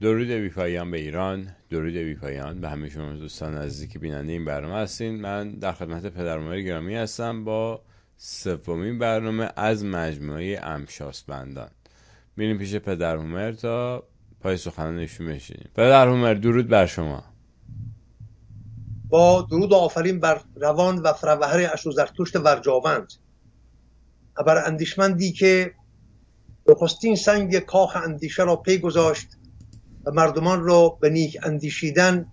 درود بی‌پایان به ایران، درود بی‌پایان به همه شما دوستان نزدیک بیننده این برنامه هستین. من در خدمت پدرمادر گرامی هستم با سومین برنامه از مجموعه امشاسپندان. میریم پیش پدر هومر تا پای سخنانشون بشینیم. پدر هومر درود بر شما. با درود و آفرین بر روان و فروهر اشو زرتشت ورجاوند، ابر اندیشمندی که نخستین سنگ کاخ اندیشه را پی گذاشت و مردمان را به نیک اندیشیدن،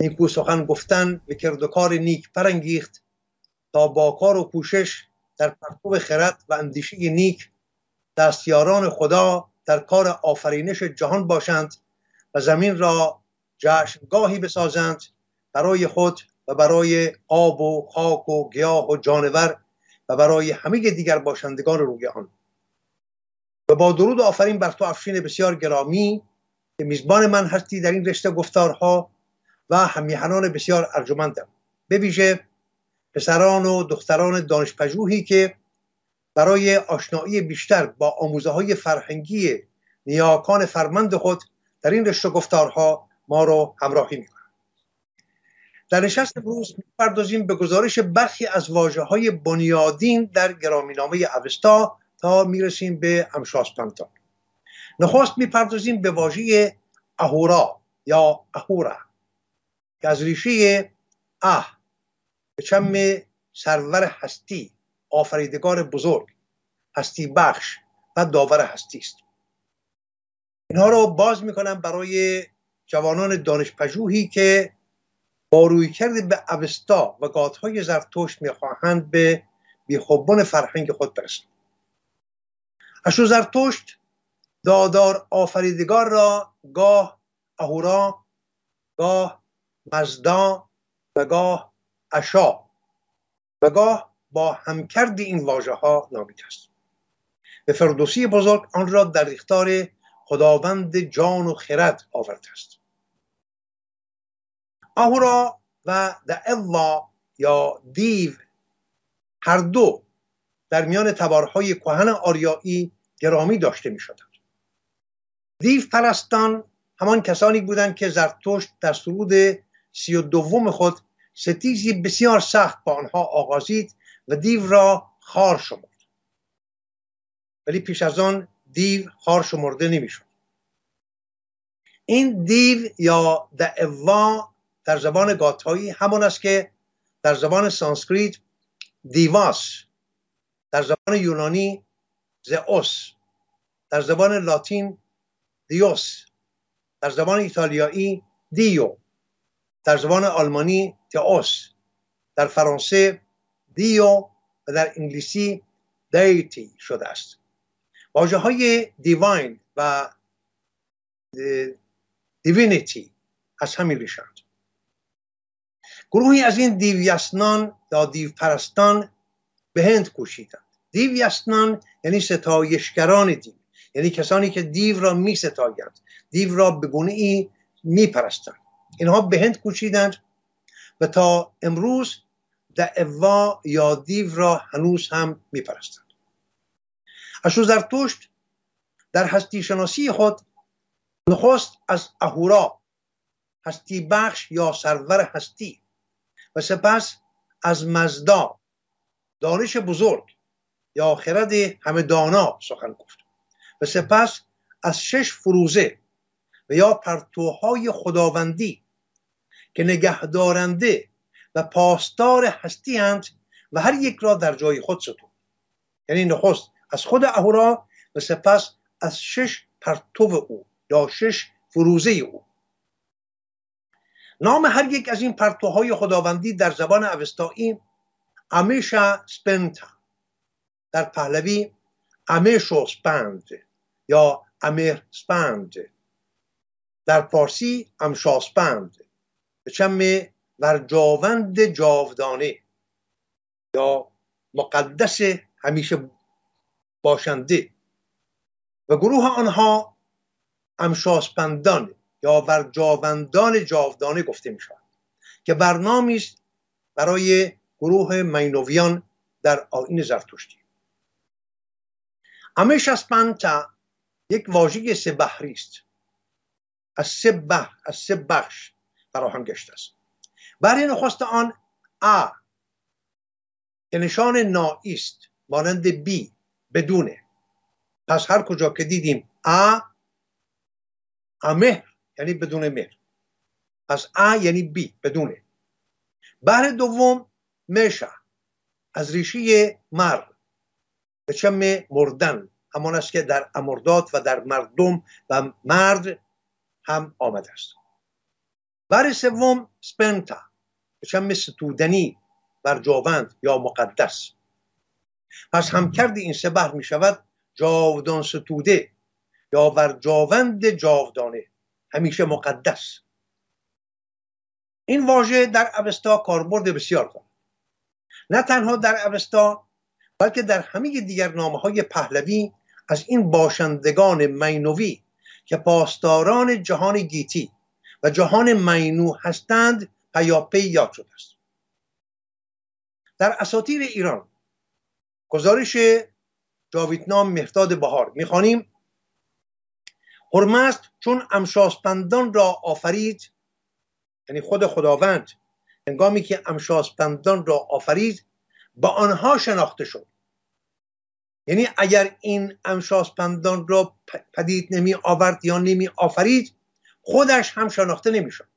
نیکو سخن گفتن و کردکار نیک برانگیخت تا با کار و کوشش در پرتو خرد و اندیشه نیک دستیاران خدا در کار آفرینش جهان باشند و زمین را جشنگاهی بسازند برای خود و برای آب و خاک و گیاه و جانور و برای همه دیگر باشندگان روی آن. و با درود و آفرین بر تو افشین بسیار گرامی که میزبان من هستی در این رشته گفتارها و همیهنان بسیار ارجمندم، به ویژه پسران و دختران دانشپژوهی که برای آشنایی بیشتر با آموزه های فرهنگی نیاکان فرمند خود در این رشته گفتارها ما را همراهی می‌کنند. در نشست امروز می‌پردازیم به گزارش برخی از واژه‌های بنیادین در گرامینامه اوستا تا میرسیم به امشاسپندان. نخست می‌پردازیم به واژه اهورا یا اهورا که از ریشه اه به چم سرور هستی، آفریدگار بزرگ، هستی بخش و داور هستی است. اینها رو باز می‌کنم برای جوانان دانشپژوهی که با رویکرد به اوستا و گات‌های زرتشت می‌خواهند به بیخوبان فرهنگ خود برسند. اشو زرتشت دادار آفریدگار را گاه اهورا، گاه مزدا و گاه اشا و گاه با همکرد این واژه ها نامیده است. به فردوسی بزرگ آن را در اختیار خداوند جان و خرد آورده است. اهورا و دعوا یا دیو هر دو در میان تبارهای کهن آریایی گرامی داشته می شدند. دیو پرستان همان کسانی بودند که زرتشت در سرود 32 خود ستیزی بسیار سخت با آنها آغازید و دیو را خار شمرد. ولی پیش از آن دیو خار شمرده نمی شد. این دیو یا دعوا در زبان گاتایی همان است که در زبان سانسکریت دیواس، در زبان یونانی زئوس، در زبان لاتین دیوس، در زبان ایتالیایی دیو، در زبان آلمانی تئوس، در فرانسه دیو و در انگلیسی دیتی شده است. واژه های دیواین و دیوینیتی از همین ریشه‌اند. گروهی از این دیویسنان یا دیوپرستان به هند کوشیدند. دیویسنان یعنی ستایشگران دیو، یعنی کسانی که دیو را می ستایند، دیو را به گونه‌ای می پرستند. اینها به هند کوچیدند و تا امروز دعوا یا دیو را هنوز هم می پرستند. اشو زرتشت در هستی شناسی خود نخست از اهورا، هستی بخش یا سرور هستی، و سپس از مزدا، دانش بزرگ یا خرد همه دانا سخن گفت و سپس از 6 فروزه و یا پرتوهای خداوندی که نگهدارنده و پاسدار هستی اند و هر یک را در جای خود ستون. یعنی نخست از خود اهورا و سپس از 6 پرتو او یا 6 فروزه او. نام هر یک از این پرتوهای خداوندی در زبان اوستایی امیشا سپنتا، در پهلوی امیشو سپند یا امیر سپند، در فارسی امشاسپند به چم ورجاوند جاودانه یا مقدس همیشه باشنده، و گروه آنها امشاسپندان یا ورجاوندان جاودانه گفته می شود که برنامه‌ای است برای گروه مینویان در آیین زرتشتی. امشاسپنتا یک واژه سه بحری است. از سه بخش فراهم گشته است. برای نخست آن ا که نشان نایی است مانند بی بدونه. پس هر کجا که دیدیم ا امه یعنی بدون مهر، پس ا یعنی بی بدونه. بحر دوم مشه از ریشه مر به چم مردن، همان است که در امردات و در مردم و مرد هم آمده است. بحر سوم سپنتا به چم ستودنی بر جاوند یا مقدس. پس همکرد این سه بحر می شود جاودان ستوده یا بر جاوند جاودانه، همیشه مقدس. این واژه در اوستا کاربرد بسیار دارد، نه تنها در اوستا بلکه در همه دیگر نامه‌های پهلوی از این باشندگان مینوی که پاسداران جهان گیتی و جهان مینو هستند پیاپی یاد شده است. در اساطیر ایران گزارش جاویدنام مهرداد بهار می‌خوانیم: هرمزد چون امشاسپندان را آفرید، یعنی خود خداوند هنگامی که امشاسپندان را آفرید با آنها شناخته شد. یعنی اگر این امشاسپندان را پدید نمی آورد یا نمی آفرید، خودش هم شناخته نمی شد.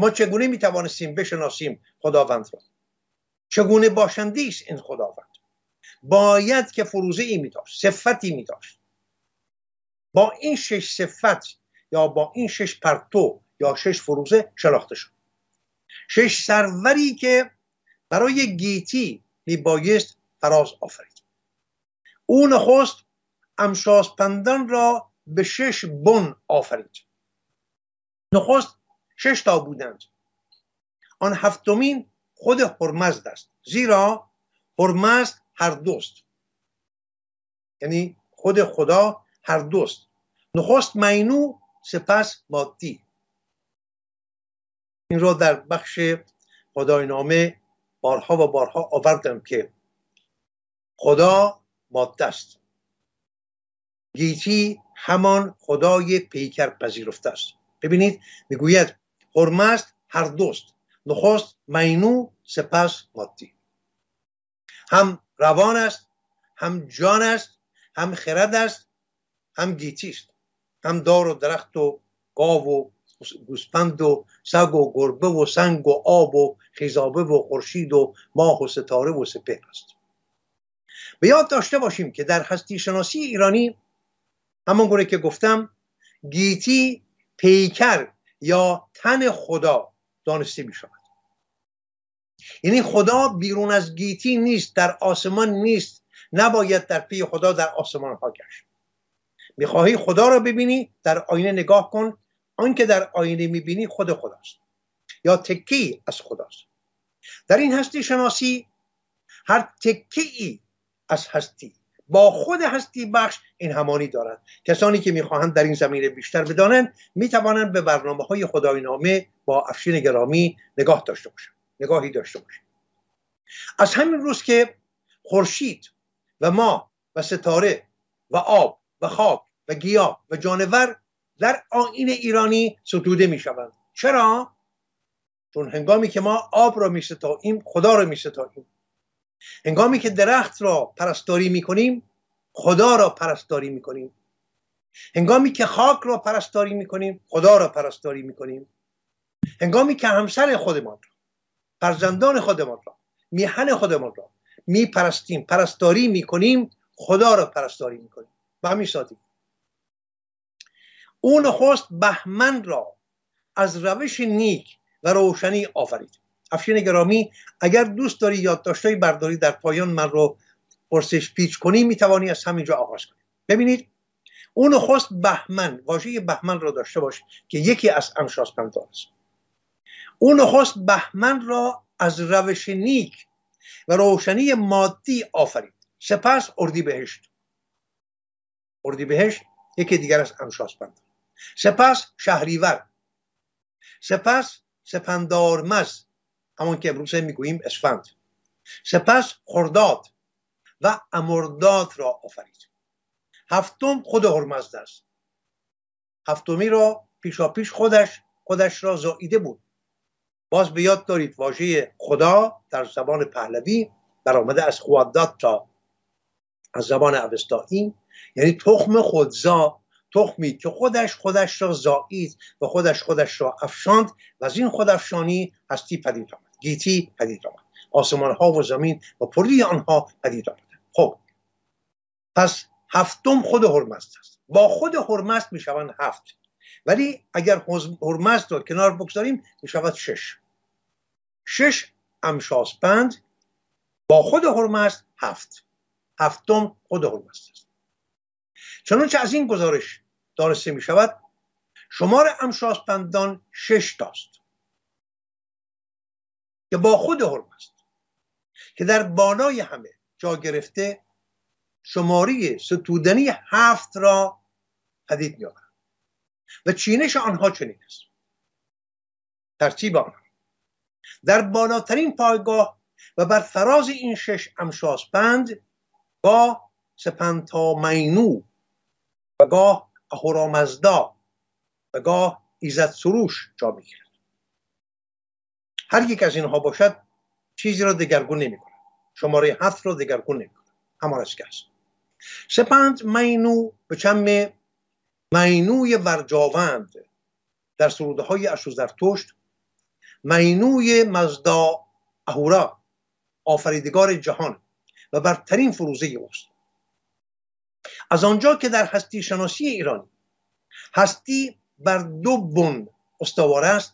ما چگونه می توانستیم بشناسیم خداوند را؟ چگونه باشندی است این خداوند؟ باید که فروزه ای می داشت، صفتی می داشت. با این 6 صفت یا با این 6 پرتو یا 6 فروزه شناخته شد. 6 سروری که برای گیتی میبایست فراز آفرید. او نخست امشاسپندان را به 6 بن آفرید. نخست 6 تا بودند. آن هفتمین خود هرمزد است، زیرا هرمزد هر دوست، یعنی خود خدا هر دوست. نخست مینو، سپس مادی. این را در بخش خداینامه بارها و بارها آوردم که خدا ماده است. گیتی همان خدای پیکر پذیرفته است. ببینید میگوید هرمزد هر دوست، نخست مینو سپس مادی. هم روان است، هم جان است، هم خرد است، هم گیتی است، هم دار و درخت و گاو و گوسپند و سگ و گربه و سنگ و آب و خیزابه و خورشید و ماه و ستاره و سپهر است. به یاد داشته باشیم که در هستی شناسی ایرانی همانگونه که گفتم گیتی پیکر یا تن خدا دانسته می شود. یعنی خدا بیرون از گیتی نیست، در آسمان نیست. نباید در پی خدا در آسمان ها گشت. میخواهی خدا را ببینی، در آینه نگاه کن. آن که در آینه میبینی خود خداست یا تکی از خداست. در این هستی شناسی هر تکی از هستی با خود هستی بخش این همانی دارد. کسانی که میخواهند در این زمینه بیشتر بدانند میتوانند به برنامه های خداینامه با افشین گرامی نگاهی داشته باشند. از همین روز که خورشید و ماه و ستاره و آب و خاک و گیاه و جانور در آیین ایرانی ستوده می شوند. چرا؟ چون هنگامی که ما آب را می ستاییم خدا را می ستاییم. هنگامی که درخت را پرستاری می کنیم خدا را پرستاری می کنیم. هنگامی که خاک را پرستاری می کنیم خدا را پرستاری می کنیم. هنگامی که همسر خودمان را، فرزندان خودمان را، میهن خودمان را می پرستیم، پرستاری می کنیم، خدا را پرستاری می کنیم. به همین سادگی او نخست بهمن را از روش نیک و روشنی آفرید. افشین گرامی، اگر دوست داری یادداشت‌های برداری در پایان من رو پرسش پیچ کنی میتوانی از همینجا آغاز کنی. ببینید او نخست بهمن، واژه بهمن را داشته باش که یکی از امشاسپندان است. او نخست بهمن را از روش نیک و روشنی مادی آفرید. سپس اردیبهشت یکی دیگر از امشاسپندان، سپس شهریور، سپس سپندارمز، همون که امروز میگوییم اسفند، سپس خرداد و امرداد را آفرید. هفتم خود هرمزد است. هفتمی را پیشا پیش خودش را زائیده بود. باز به یاد دارید واژه خدا در زبان پهلوی برآمده از خوادات تا از زبان اوستایی، یعنی تخم خودزا، تخمی که خودش را زائید و خودش را افشاند و از این خودافشانی هستی پدید آمد، گیتی پدید آمد، آسمان ها و زمین و پلی آنها پدید آمد. خب پس هفتم خود هرمزد است. با خود هرمزد می شوند 7، ولی اگر هرمزد رو کنار بگذاریم می شود 6 امشاسپند. با خود هرمزد 7، هفتم خود هرمزد است. چنانچه از این گزارش دانسته می شود شمار امشاسپندان 6 تاست که با خود هرمزد که در بالای همه جا گرفته شماری ستودنی 7 را پدید می آورد و چینش آنها چنین است. ترتیب آنها در بالاترین پایگاه و بر فراز این 6 امشاسپند گاه سپنتامینو و گاه اهورامزدا و گاه ایزد سروش جا می گیرد. هر یک از اینها باشد چیزی را دگرگون نمی کند، شماره 7 را دگرگون نمی کند. همان است که است. سپند مینو به چم مینوی ورجاوند در سروده های اشوزرتشت، مینوی مزدا اهورا آفریدگار جهان و برترین فروزه اوست. از آنجا که در هستی شناسی ایرانی هستی بر 2 بن استوار است،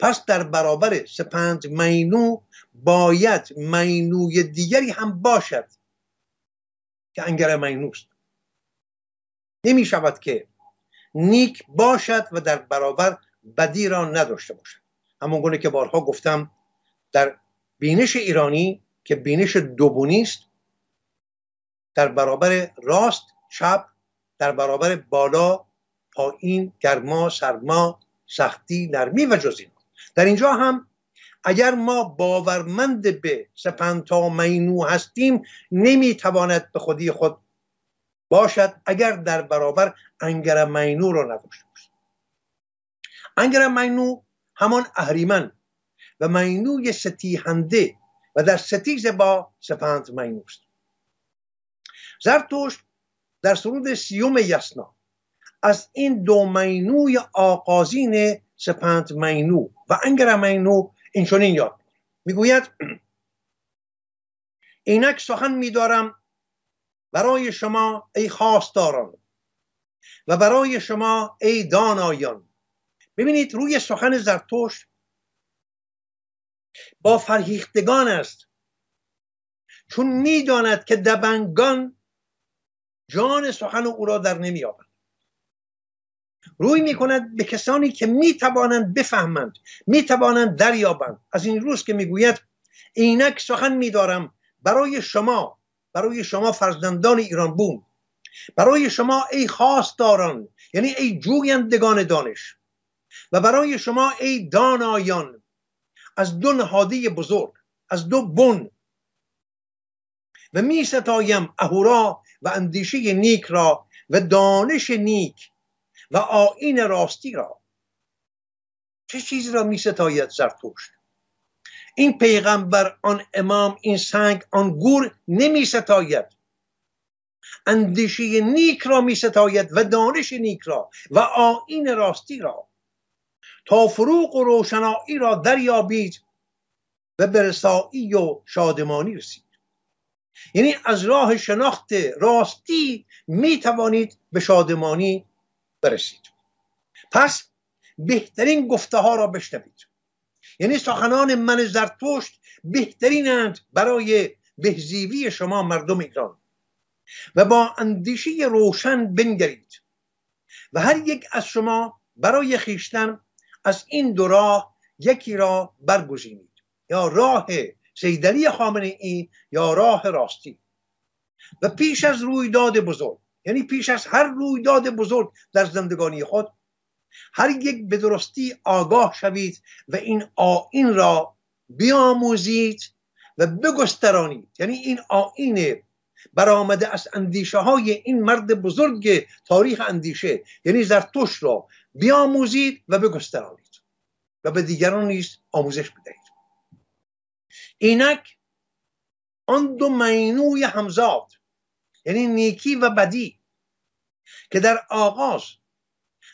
پس در برابر سپند مینو باید مینوی دیگری هم باشد که انگره مینوست. نمی شود که نیک باشد و در برابر بدی را نداشته باشد. همون گونه که بارها گفتم در بینش ایرانی که بینش 2 بنی است، در برابر راست چپ، در برابر بالا پایین، گرما سرما، سختی نرمی و جز اینا. در اینجا هم اگر ما باورمند به سپنتامینو هستیم نمیتواند به خودی خود باشد اگر در برابر انگرمینو را نداشته باشد. انگرمینو همان اهریمن و مینوی ستیهنده و در ستیز با سپنتامینو است. زرتشت در سرود 30 یسنا از این 2 مینوی آغازین سپنتامینو و انگرمینو این چنین یاد میگوید: اینک سخن میدارم برای شما ای خواستاران و برای شما ای دانایان. ببینید روی سخن زرتشت با فرهیختگان است، چون میداند که دبنگان جان سخن او را در نمی‌یابند. روی میکند به کسانی که میتوانند بفهمند، میتوانند دریابند. از این روز که میگوید اینک سخن میدارم برای شما فرزندان ایران بوم، برای شما ای خواستاران، یعنی ای جویندگان دانش، و برای شما ای دانایان، از 2 نهاده بزرگ، از 2 بن، و می ستایم اهورا و اندیشه نیک را و دانش نیک و آیین راستی را. چه چیزی را می ستاید زرتشت؟ این پیغمبر، آن امام، این سنگ، آن گور نمی ستاید، اندیشه نیک را می ستاید و دانش نیک را و آیین راستی را، تا فروغ و روشنایی را دریابید و به رسایی و شادمانی رسید. یعنی از راه شناخت راستی می توانید به شادمانی برسید. پس بهترین گفته ها را بشنوید، یعنی سخنان من زرتشت بهترینند برای بهزیوی شما مردم ایران، و با اندیشه روشن بنگرید و هر یک از شما برای خیشتن از این 2 راه یکی را برگزینید، یا راه سیدعلی خامنه ای یا راه راستی. و پیش از رویداد بزرگ، یعنی پیش از هر رویداد بزرگ در زندگانی خود، هر یک به درستی آگاه شوید و این آیین را بیاموزید و بگسترانید. یعنی این آیین برآمده از اندیشه های این مرد بزرگ تاریخ اندیشه، یعنی زرتشت را بیاموزید و بگسترانید و به دیگران نیز آموزش بدهید. اینک آن دو مینوی همزاد، یعنی نیکی و بدی، که در آغاز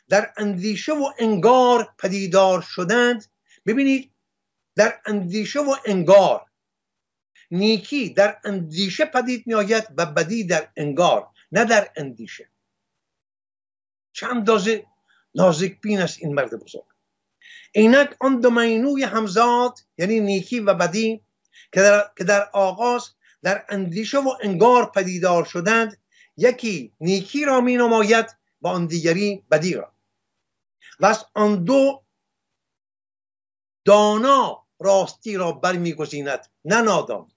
در اندیشه و انگار پدیدار شدند، ببینید در اندیشه و انگار، نیکی در اندیشه پدید می آید و بدی در انگار، نه در اندیشه. چه اندازه نازک بین است این مرد بزرگ. اینک آن دو مینوی همزاد، یعنی نیکی و بدی، که در آغاز در اندیشه و انگار پدیدار شدند، یکی نیکی را می نماید و آن دیگری بدی را. و از آن دو دانا راستی را برمیگزیند، نه نادان.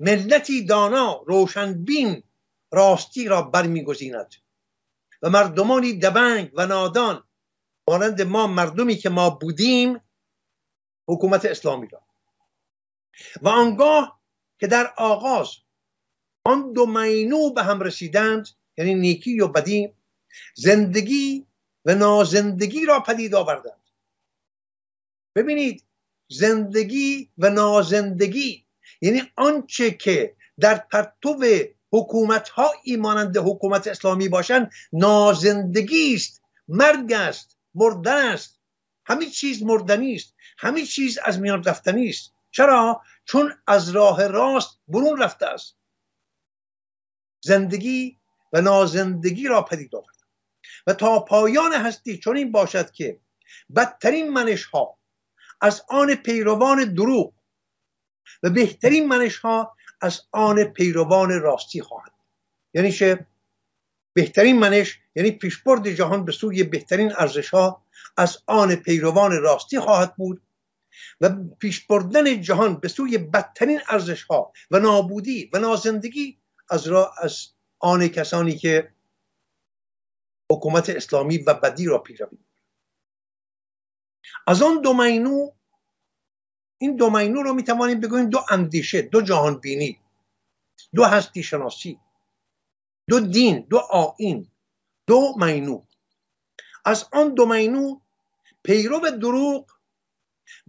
ملتی دانا روشنبین راستی را برمیگزیند و مردمانی دبنگ و نادان مانند ما، مردمی که ما بودیم، حکومت اسلامی را. و آنگاه که در آغاز آن دو مینو به هم رسیدند، یعنی نیکی و بدی، زندگی و نازندگی را پدید آوردند. ببینید، زندگی و نازندگی یعنی آنچه که در پرتو حکومت‌هایی مانند حکومت اسلامی باشند، نازندگی است، مرگ است، مردن است. همه چیز مردنی است، همه چیز از میان رفتنی است. چرا؟ چون از راه راست برون رفته است. زندگی و نازندگی را پدید آورد و تا پایان هستی چون این باشد که بدترین منش ها از آن پیروان دروغ و بهترین منش ها از آن پیروان راستی خواهد. یعنی چه؟ بهترین منش یعنی پیشبرد جهان به سوی بهترین ارزش ها از آن پیروان راستی خواهد بود و پیشبردن جهان به سوی بدترین ارزش ها و نابودی و نازندگی از آن کسانی که حکومت اسلامی و بدی را پیروی. از آن دو مینو، این دو مینو را می توانیم بگوییم دو اندیشه، دو جهان بینی، دو هستی شناسی، دو دین، دو آیین، دو مینو. از آن دو مینو پیرو دروغ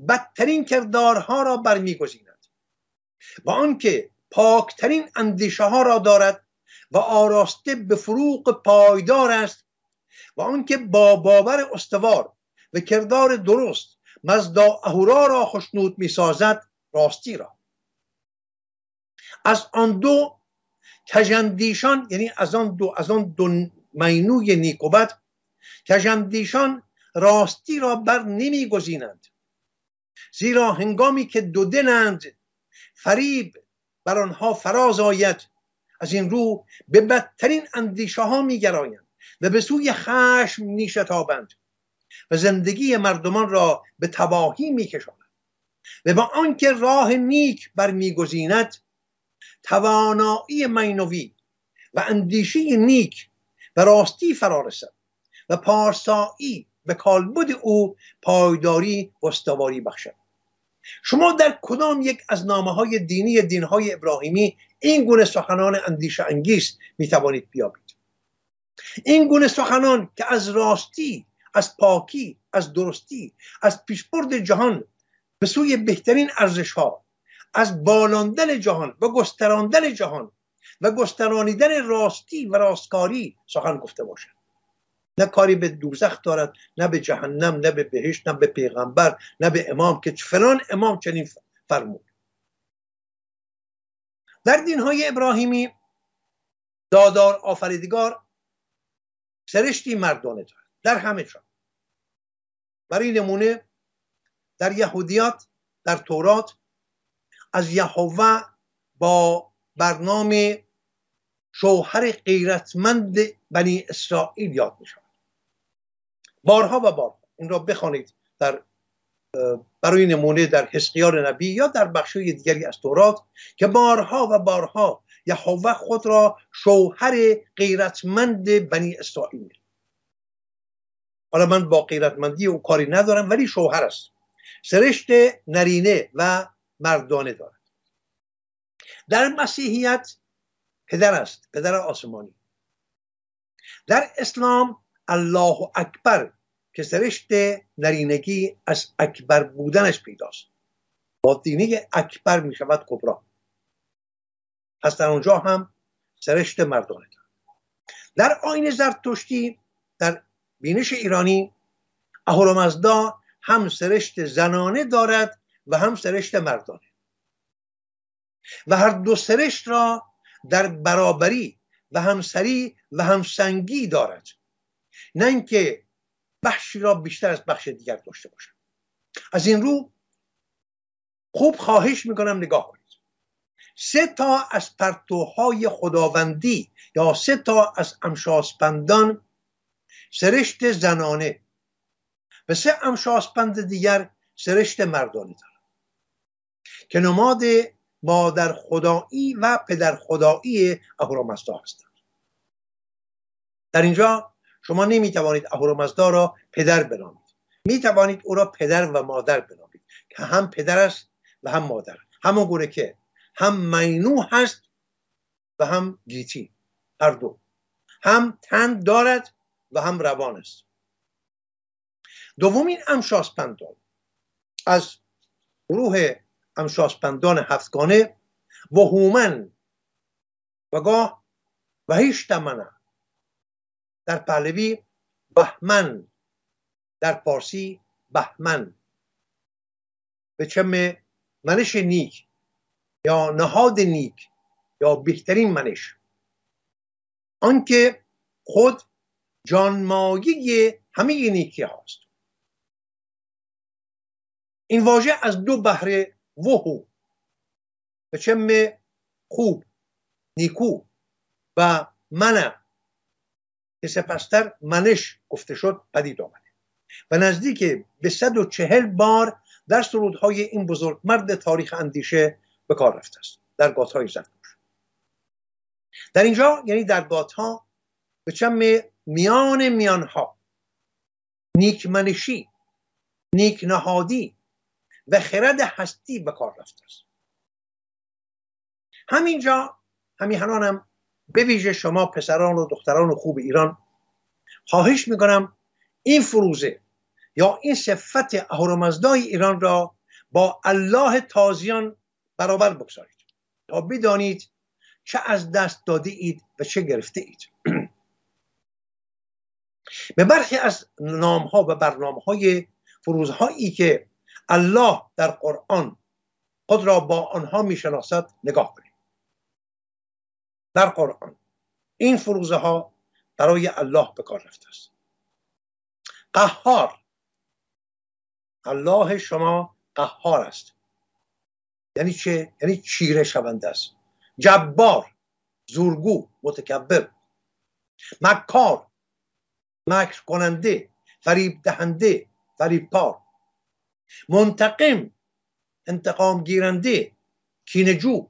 بدترین کردارها را برمیگزیند و آنکه پاکترین اندیشه ها را دارد و آراسته به فروغ پایدار است و آنکه با باور استوار و کردار درست مزدا اهورا را خشنود می سازد، راستی را. از آن دو کژاندیشان، یعنی از آن دو مینوی نیک و بد، کژاندیشان راستی را بر نمی گزینند، زیرا هنگامی که دو دلند فریب بر آنها فراز آید، از این رو به بدترین اندیشه ها می گرایند و به سوی خشم می شتابند و زندگی مردمان را به تباهی می کشاند و با آنکه راه نیک برمی گزیند، توانایی مینوی و اندیشه نیک و راستی فرارسد و پارسایی به کالبد او پایداری و استواری بخشد. شما در کدام یک از نامه‌های دینی دینهای ابراهیمی این گونه سخنان اندیشه انگیز می توانید بیابید؟ این گونه سخنان که از راستی، از پاکی، از درستی، از پیشبرد جهان به سوی بهترین ارزش‌ها، از بالاندن جهان و گستراندن جهان و گسترانیدن راستی و راستکاری سخن گفته باشد. نه کاری به دوزخ دارد، نه به جهنم، نه به بهشت، نه به پیغمبر، نه به امام که فلان امام چنین فرمود. در دینهای ابراهیمی دادار آفریدگار سرشتی مردانه دارد در همه جا. برای نمونه در یهودیات، در تورات از یهوه با برنامه شوهر غیرتمند بنی اسرائیل یاد می شود. بارها و بارها این را بخوانید. برای نمونه در حزقیال نبی یا در بخش‌های دیگری از تورات که بارها و بارها یهوه خود را شوهر غیرتمند بنی اسرائیل. حالا من با غیرتمندی او کاری ندارم، ولی شوهر است. سرشت نرینه و مردانه دارد. در مسیحیت پدر است، پدر آسمانی. در اسلام الله اکبر که سرشت نرینگی از اکبر بودنش پیداست. باطینه اکبر می شود کبرا. پس در اونجا هم سرشت مردانه دارد. در آیین زرتشتی، در بینش ایرانی، اهورامزدا هم سرشت زنانه دارد و هم سرشت مردانه، و هر دو سرشت را در برابری و همسری و همسنگی دارد، نه اینکه بخشی را بیشتر از بخش دیگر داشته باشد. از این رو خوب خواهش میکنم نگاه کنید. سه تا از پرتوهای خداوندی یا سه تا از امشاسپندان، سرشت زنانه و سه امشاسپند دیگر سرشت مردانه دارد که نماد مادر خدایی و پدر خدایی اهورامزدا هستند. در اینجا شما نمیتوانید اهورامزدا را پدر بنامید، میتوانید او را پدر و مادر بنامید که هم پدر است و هم مادر، همان گونه که هم مینو هست و هم گیتی، هر دو هم تن دارد و هم روان است. دومین امشاسپندان از گروه امشاسپندان هفتگانه و هومن و گاه و هیشتمنه در پهلوی، بهمن در پارسی، بهمن به چم منش نیک یا نهاد نیک یا بهترین منش، آنکه خود جانمایه همه نیکی هاست. این واژه از دو بهره وهو به چم خوب نیکو و منه که سپستر منش گفته شد پدید آمده و نزدیک به 140 بار در سرودهای این بزرگ مرد تاریخ اندیشه به کار رفته است در گاتهای زرتشت. در اینجا یعنی در گاتها به چم میان میانها، نیکمنشی، نیکنهادی و خرد هستی به کار رفته است. همینجا همیهنانم به ویژه شما پسران و دختران خوب ایران خواهش میکنم این فروزه یا این صفت اهورامزدای ایران را با الله تازیان برابر بگذارید تا بدانید چه از دست داده اید و چه گرفته اید. به برخی از نامها و برنامه‌های فروزهایی که الله در قرآن خود را با آنها میشناسد نگاه کنید. در قرآن این فروزه ها برای الله به کار رفته است. قهار، الله شما قهار است. یعنی چه؟ یعنی چیره شونده است. جبار، زورگو، متکبر. مکار، مکر کننده، فریب دهنده، فریب پار. منتقم، انتقام گیرنده، کینجو.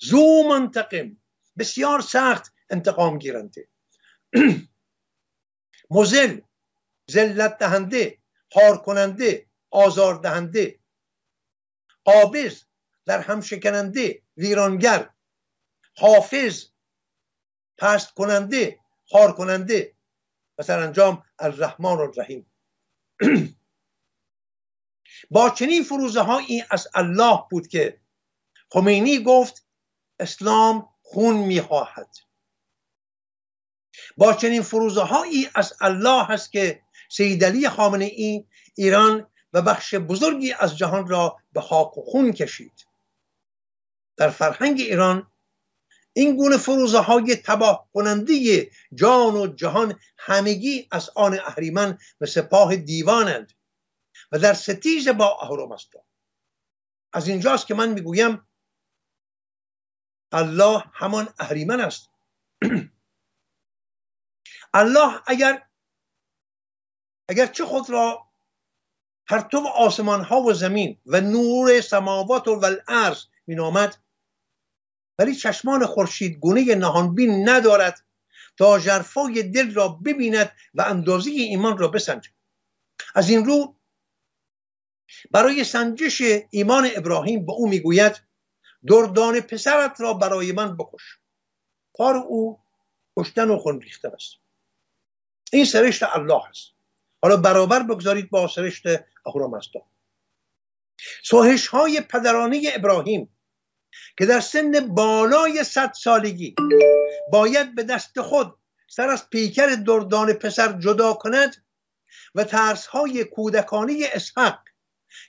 زو منتقم، بسیار سخت انتقام گیرنده. مزل، ذلت دهنده، خار کننده، آزار دهنده. قابض، در هم شکننده، ویرانگر. حافظ، پست کننده، خار کننده. و سرانجام الرحمن الرحیم. با چنین فروزه هایی از الله بود که خمینی گفت اسلام خون میخواهد. با چنین فروزه هایی از الله هست که سید علی خامنه ای ایران و بخش بزرگی از جهان را به خاک و خون کشید. در فرهنگ ایران این گونه فروزه های تباه کننده جان و جهان همگی از آن اهریمن و سپاه دیوانند و در ستیز با اهورامزدا. از اینجاست که من میگویم الله همان اهریمن است. الله اگر چه خود را پرتو آسمان ها و زمین و نور سماوات و الارض می نامد، ولی چشمان خورشیدگونه نهانبین ندارد تا ژرفای دل را ببیند و اندازه ایمان را بسنجد. از این رو برای سنجش ایمان ابراهیم به او میگوید دردان پسرت را برای من بکش. کار او کشتن و خون ریختن است. این سرشت الله هست. حالا برابر بگذارید با سرشت اهورامزدا. سوهش های پدرانه ابراهیم که در سن بالای 100 سالگی باید به دست خود سر از پیکر دردان پسر جدا کند و ترس های کودکانه اسحق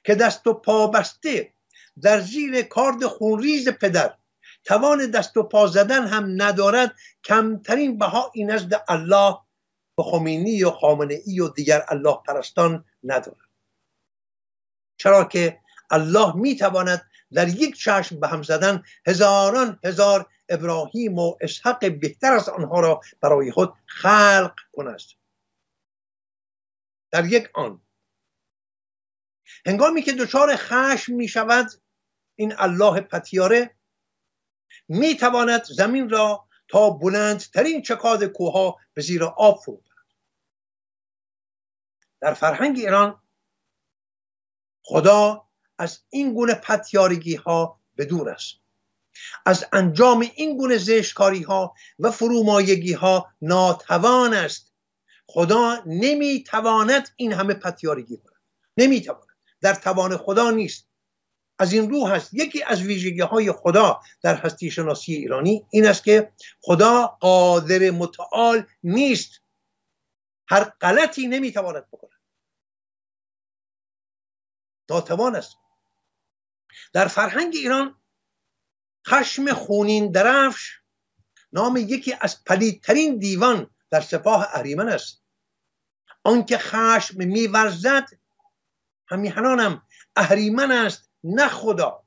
که دست و پا بسته در زیر کارد خونریز پدر توان دست و پا زدن هم ندارد کمترین بهایی نزد الله و خمینی و خامنه ای و دیگر الله پرستان ندارد، چرا که الله میتواند در یک چشم به هم زدن هزاران هزار ابراهیم و اسحق بهتر از آنها را برای خود خلق کند. در یک آن هنگامی که دچار خشم می شود این الله پتیاره می تواند زمین را تا بلندترین چکاد کوها به زیر آب فرو برد. در فرهنگ ایران خدا از این گونه پتیارگی ها بدور است، از انجام این گونه زشتکاری ها و فرومایگی ها ناتوان است. خدا نمی تواند این همه پتیارگی کند، نمی تواند، در توان خدا نیست. از این رو هست یکی از ویژگی های خدا در هستی شناسی ایرانی این است که خدا قادر متعال نیست، هر غلطی نمیتواند بکنه، ناتوان است. در فرهنگ ایران خشم خونین درفش نام یکی از پلیدترین دیوان در سپاه اهریمن است. آنکه خشم میورزد همیهنانم اهریمن است نه خدا.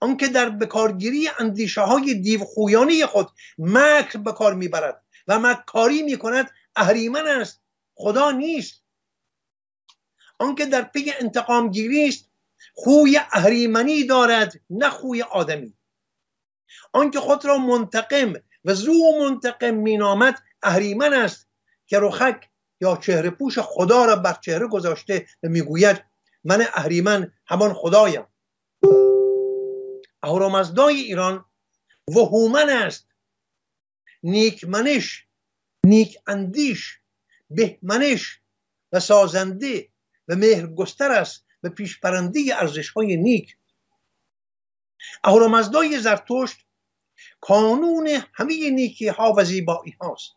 آنکه در بکارگیری اندیشه های دیوخویانه خود مکر بکار میبرد و مکاری میکند اهریمن است، خدا نیست. آنکه در پی انتقام گیری است خوی اهریمنی دارد نه خوی آدمی. آنکه خود را منتقم و زو منتقم مینامد اهریمن است که رخک یا چهره پوش خدا را بر چهره گذاشته و میگوید من اهریمن همان خدایم. اهورامزدای ایران وهومن است، نیکمنش، نیک اندیش، بهمنش و سازنده و مهرگستر است و پیشپرنده ارزش های نیک. اهورامزدای زرتشت کانون همه نیکی ها و زیبایی هاست.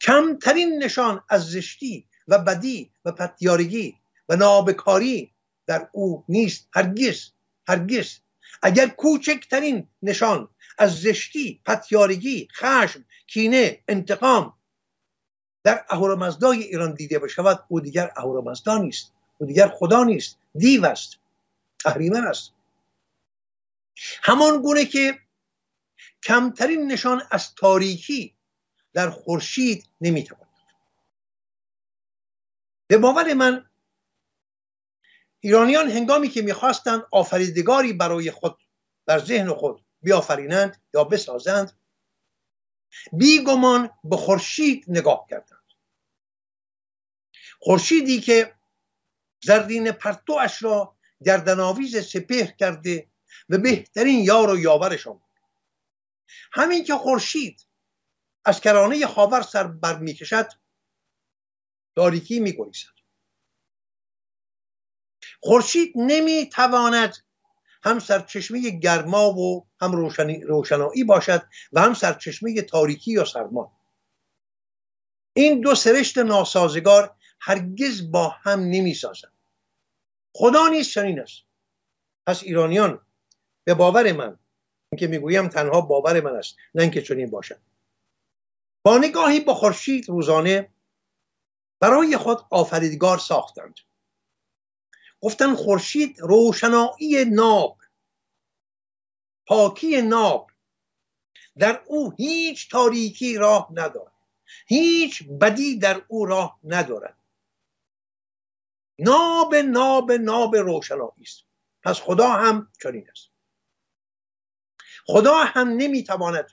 کمترین نشان از زشتی و بدی و پتیارگی و نابکاری در او نیست، هرگز هرگز. اگر کوچکترین نشان از زشتی، پتیارگی، خشم، کینه، انتقام در اهورامزدای ایران دیده بشود او دیگر اهورامزدا نیست، او دیگر خدا نیست، دیو است، اهریمن است. همان گونه که کمترین نشان از تاریکی در خورشید نمیتواند. به باور من ایرانیان هنگامی که میخواستند آفریدگاری برای خود در ذهن خود بیافرینند یا بسازند بیگمان به خورشید نگاه کردند. خورشیدی که زرین پرتواش را گردنآویز سپهر کرده و بهترین یار و یاورشان بود. همین که خورشید از کرانه خاور سر بر میکشد تاریکی میگریزد. خورشید نمیتواند هم سرچشمه گرما و هم روشنایی باشد و هم سرچشمه تاریکی یا سرما. این دو سرشت ناسازگار هرگز با هم نمیسازند. خدا نیست چنین است. پس ایرانیان به باور من، اینکه میگویم تنها باور من است نه اینکه چنین باشد، با نگاهی به خورشید روزانه برای خود آفریدگار ساختند. گفتن خورشید روشنایی ناب، پاکی ناب، در او هیچ تاریکی راه ندارد، هیچ بدی در او راه ندارد، ناب ناب ناب روشنایی است. پس خدا هم چنین است. خدا هم نمیتواند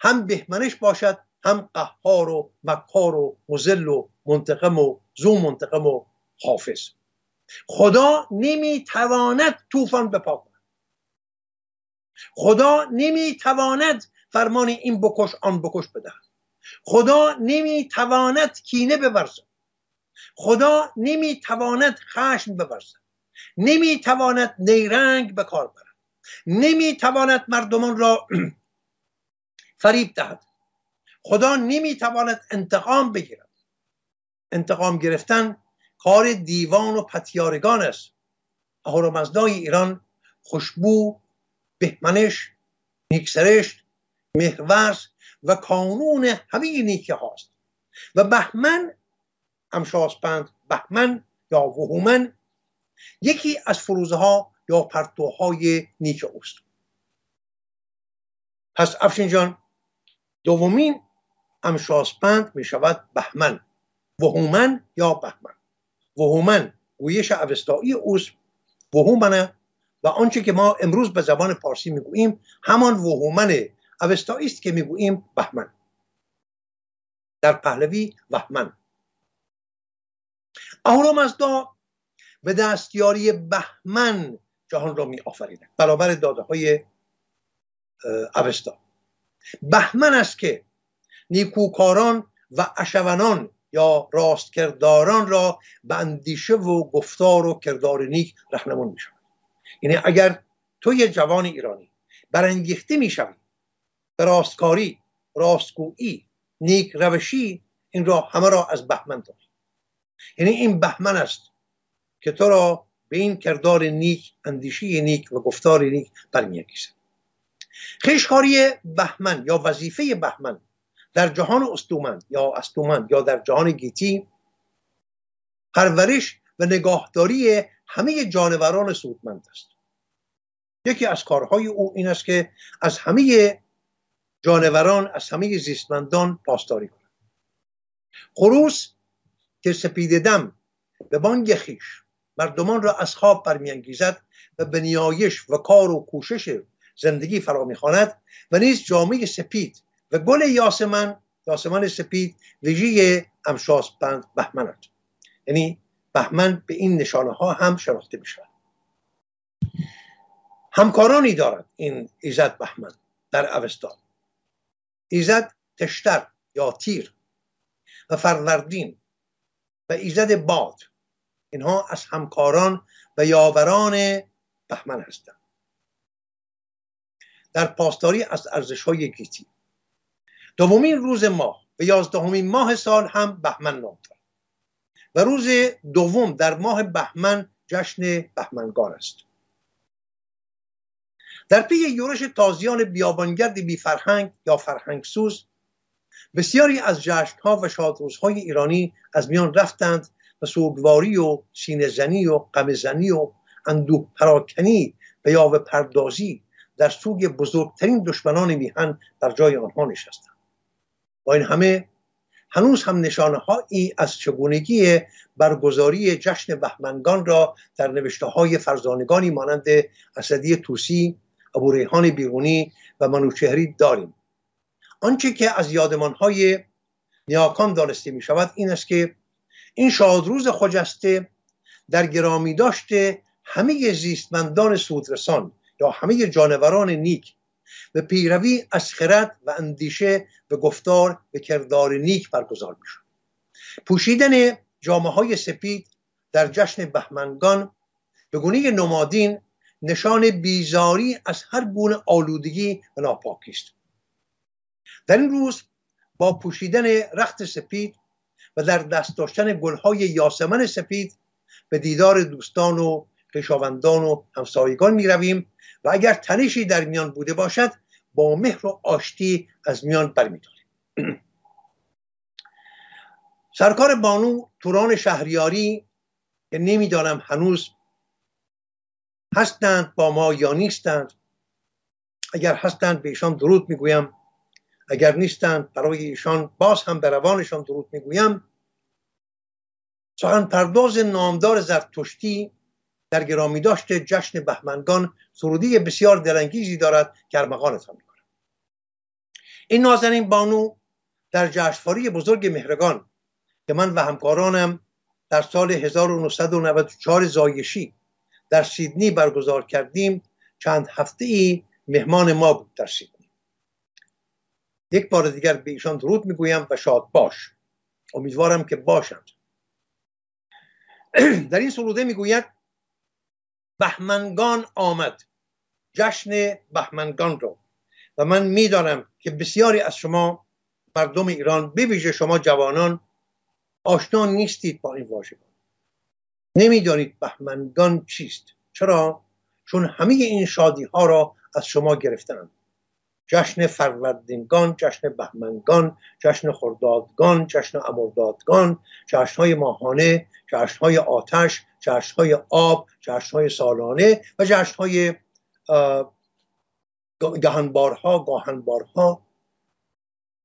هم بهمنش باشد هم قهار و مکار و مذل و منتقم و ذو منتقم و حافظ. خدا نمیتواند طوفان بپا کند. خدا نمیتواند فرمان این بکش آن بکش بدهد. خدا نمیتواند کینه بورزد، خدا نمیتواند خشم بورزد، نمیتواند نیرنگ به کار برد، نمیتواند مردمان را فریب دهد، خدا نمیتواند انتقام بگیرد. انتقام گرفتن کار دیوان و پتیارگان است. اهورامزدای ایران خوشبو، بهمنش، نیکسرشت، مهرورس و کانون همه نیکه هاست و بهمن امشاسپند، بهمن یا وهومن یکی از فروزه ها یا پرتوهای نیکه اوست. پس افشین جان، دومین امشاسپند می شود بهمن، وهومن یا بهمن. وهومن گویش اوستایی اوست، وهومنه و آنچه که ما امروز به زبان پارسی میگوییم همان وهومن اوستایی است که میگوییم بهمن، در پهلوی بهمن. اهورامزدا به دستیاری بهمن جهان را می آفریدند، برابر داده های اوستا. بهمن است که نیکوکاران و اشونان یا راستکرداران را به اندیشه و گفتار و کردار نیک رهنمون می شود. یعنی اگر تو یه جوان ایرانی برانگیخته می شوی به راستکاری، راستگویی، نیک روشی، این را همه را از بهمن داری. یعنی این بهمن است که تو را به این کردار نیک، اندیشه نیک و گفتار نیک برمی‌انگیزد. خیشکاری بهمن یا وظیفه بهمن در جهان استومند یا در جهان گیتی، پرورش و نگاهداری همه جانوران سودمند است. یکی از کارهای او این است که از همه جانوران، از همه زیستمندان پاسداری کند. خروس که سپید دم به بانگ خیش مردمان را از خواب برمیانگیزد و به نیایش و کار و کوشش زندگی فرا میخواند و نیز جامعه سپید و گل یاسمن سپید ویژه امشاسپند بهمن است. یعنی بهمن به این نشانه ها هم شناخته می شود. همکارانی دارد این ایزد بهمن در اوستا: ایزد تشتر یا تیر و فروردین و ایزد باد. اینها از همکاران و یاوران بهمن هستند در پاسداری از ارزش های گیتی. دومین روز ماه و 11مین ماه سال هم بهمن نام دارد و روز دوم در ماه بهمن جشن بهمنگان است. در پی یورش تازیان بیابانگرد بی فرهنگ یا فرهنگسوز، بسیاری از جشنها و شادروزهای ایرانی از میان رفتند و سوگواری و سینه‌زنی و غمزنی و اندوه پراکنی و یاوه پردازی در سوگ بزرگترین دشمنان میهن بر جای آنها نشستند. با این همه هنوز هم نشانه‌هایی از چگونگی برگزاری جشن بهمنگان را در نوشته‌های فرزانگانی مانند اسدی طوسی، ابوریحان بیرونی و منوچهری داریم. آنچه که از یادمان‌های نیاکان دانسته می‌شود این است که این شادروز خجسته در گرامی داشته همه زیستمندان سودرسان یا همه جانوران نیک به پیروی از خرد و اندیشه و گفتار و کردار نیک برگزار می شود. پوشیدن جامه‌های سپید در جشن بهمنگان به گونه نمادین نشان بیزاری از هر گونه آلودگی و ناپاکی است. در این روز با پوشیدن رخت سپید و در دست داشتن گل‌های یاسمن سپید به دیدار دوستان و خویشاوندان و همسایگان می رویم و اگر تنشی در میان بوده باشد با مهر و آشتی از میان برمی‌داریم. سرکار بانو توران شهریاری که نمیدانم هنوز هستند با ما یا نیستند، اگر هستند به ایشان درود میگویم، اگر نیستند برای ایشان باز هم به روانشان درود میگویم. سخن پرداز نامدار زرتشتی در گرامی داشته جشن بهمنگان سرودی بسیار دلانگیزی دارد که ارمغانت هم میکنم. این نازنین بانو در جشنواره بزرگ مهرگان که من و همکارانم در سال 1994 زایشی در سیدنی برگزار کردیم چند هفته ای مهمان ما بود در سیدنی. یک بار دیگر به ایشان درود میگویم و شاد باش. امیدوارم که باشند. در این سروده میگوید بهمنگان آمد، جشن بهمنگان رو، و من میدانم که بسیاری از شما مردم ایران، به ویژه شما جوانان، آشنا نیستید با این واژگان، نمیدانید بهمنگان چیست. چرا؟ چون همه این شادی ها را از شما گرفتند. جشن فروردینگان، جشن بهمنگان، جشن خردادگان، جشن امردادگان، جشن‌های ماهانه، جشن‌های آتش، جشن‌های آب، جشن‌های سالانه و جشن‌های گاهنبارها،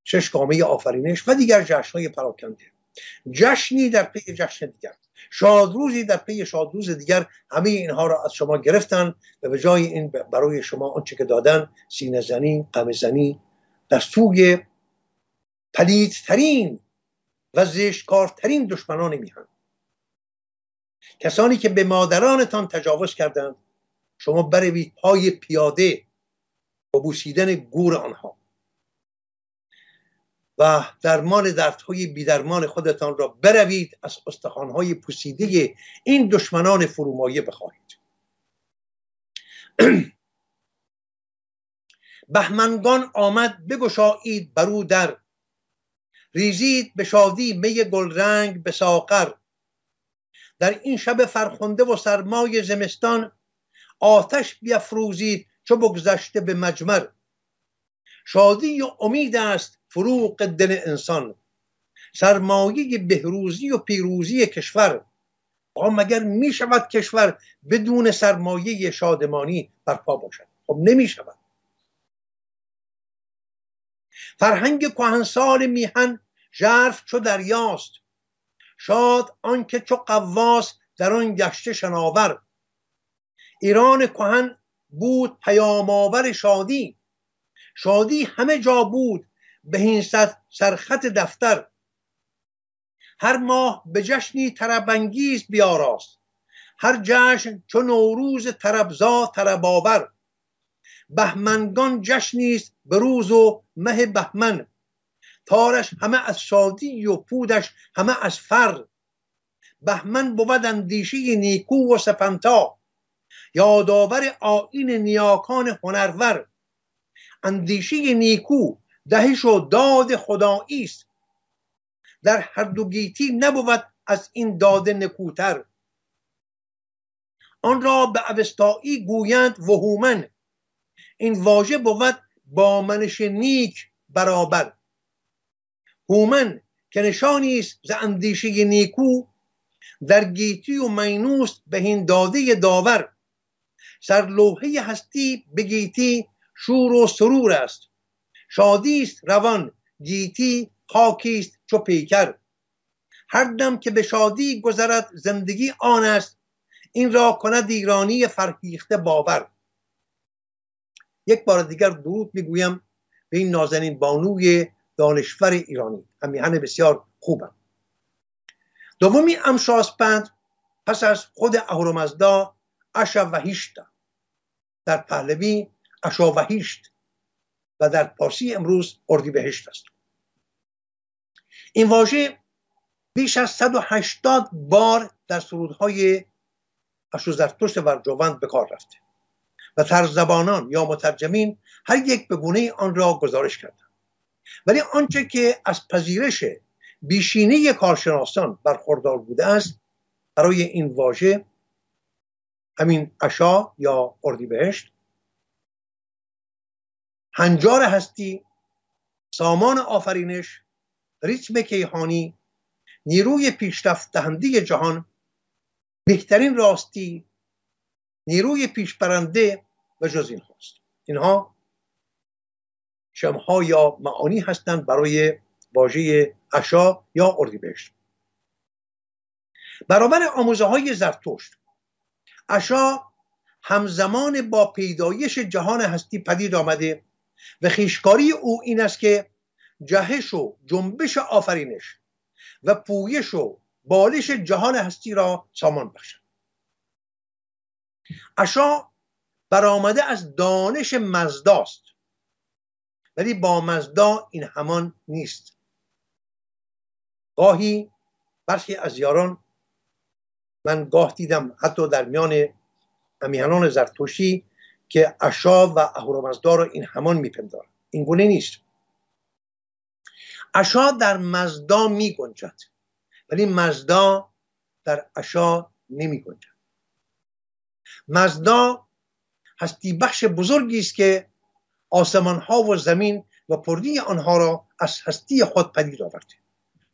ششگامه آفرینش و دیگر جشن‌های پراکنده. جشنی در پی جشن دیگر، شادروزی در پی شادروز دیگر، همه اینها را از شما گرفتن و به جای این برای شما آنچه که دادن، سینه زنی، قمه زنی، دستوی پلیدترین و زشتکارترین دشمنان میهن، کسانی که به مادرانتان تجاوز کردند، شما بروید پای پیاده و بوسیدن گور آنها و درمان دردهای بیدرمان خودتان را بروید از استخوان‌های پوسیده این دشمنان فرومایه بخواهید. بهمنگان آمد، بگشایید برو در، ریزید به شادی می گلرنگ به ساغر. در این شب فرخنده و سرمای زمستان، آتش بیافروزید چو بگذشته به مجمر. شادی و امید است فروغ دل انسان، سرمایه بهروزی و پیروزی کشور. آن مگر می شود کشور بدون سرمایه شادمانی برپا باشد؟ خب نمی شود. فرهنگ کهنسال میهن ژرف چو دریاست، شاد آنکه چو قواس در آن گشته شناور. ایران کهن بود پیام‌آور شادی، شادی همه جا بود بهین سرخط دفتر. هر ماه به جشنی طرب‌انگیز بیاراست، هر جشن چو نوروز طربزا طرب‌آور. بهمنگان جشنی است به روز و مه بهمن، تارش همه از شادی و پودش همه از فر. بهمن بود اندیشه نیکو و سپنتا، یادآور آیین نیاکان هنرور. اندیشه نیکو دهش و داد خدایی است، در هر دو گیتی نبود از این داد نکوتر. آن را به اوستایی گویند وهومن، این واژه بود با منش نیک برابر. هومن که نشانی است ز اندیشه نیکو، در گیتی و مینوس بهین داده داور. سرلوحه هستی به گیتی شور و سرور است، شادی است روان گیتی خاکی است چو پیکر. هر دم که به شادی گذرد زندگی آن است، این را کند ایرانی فرهیخته باور. یک بار دیگر درود میگویم به این نازنین بانوی دانشور ایرانی، همیهن بسیار خوبم. دومی امشاسپند پس از خود اهورامزدا اشاوهیشت، در پهلوی اشاوهیشت و در پارسی امروز اردیبهشت است. این واژه بیش از 180 بار در سرودهای اشوزرتشت و جووند به کار رفته و ترزبانان یا مترجمین هر یک به گونه آن را گزارش کردند. ولی آنچه که از پذیرش بیشینه کارشناسان برخوردار بوده است، برای این واژه همین اشا یا اردیبهشت، هنجار هستی، سامان آفرینش، ریتم کیهانی، نیروی پیشرفت دهنده جهان، بهترین راستی، نیروی پیشبرنده و جز این هاست. اینها شمها یا معانی هستند برای واژه اشا یا اردیبهشت. برابر آموزه های زرتشت، اشا همزمان با پیدایش جهان هستی پدید آمده و خویشکاری او این است که جهش و جنبش آفرینش و پویش و بالش جهان هستی را سامان بخشد. اشا برآمده از دانش مزداست، ولی با مزدا این همان نیست. گاهی برخی از یاران، من گاه دیدم حتی در میان امیهنان زرتشتی، که عشا و اهورامزدا را این همان میپندارند. این گونه نیست. عشا در مزدا میگنجد ولی مزدا در عشا نمیگنجد. مزدا هستی بخش بزرگی است که آسمان ها و زمین و پرده آنها را از هستی خود پدید آورده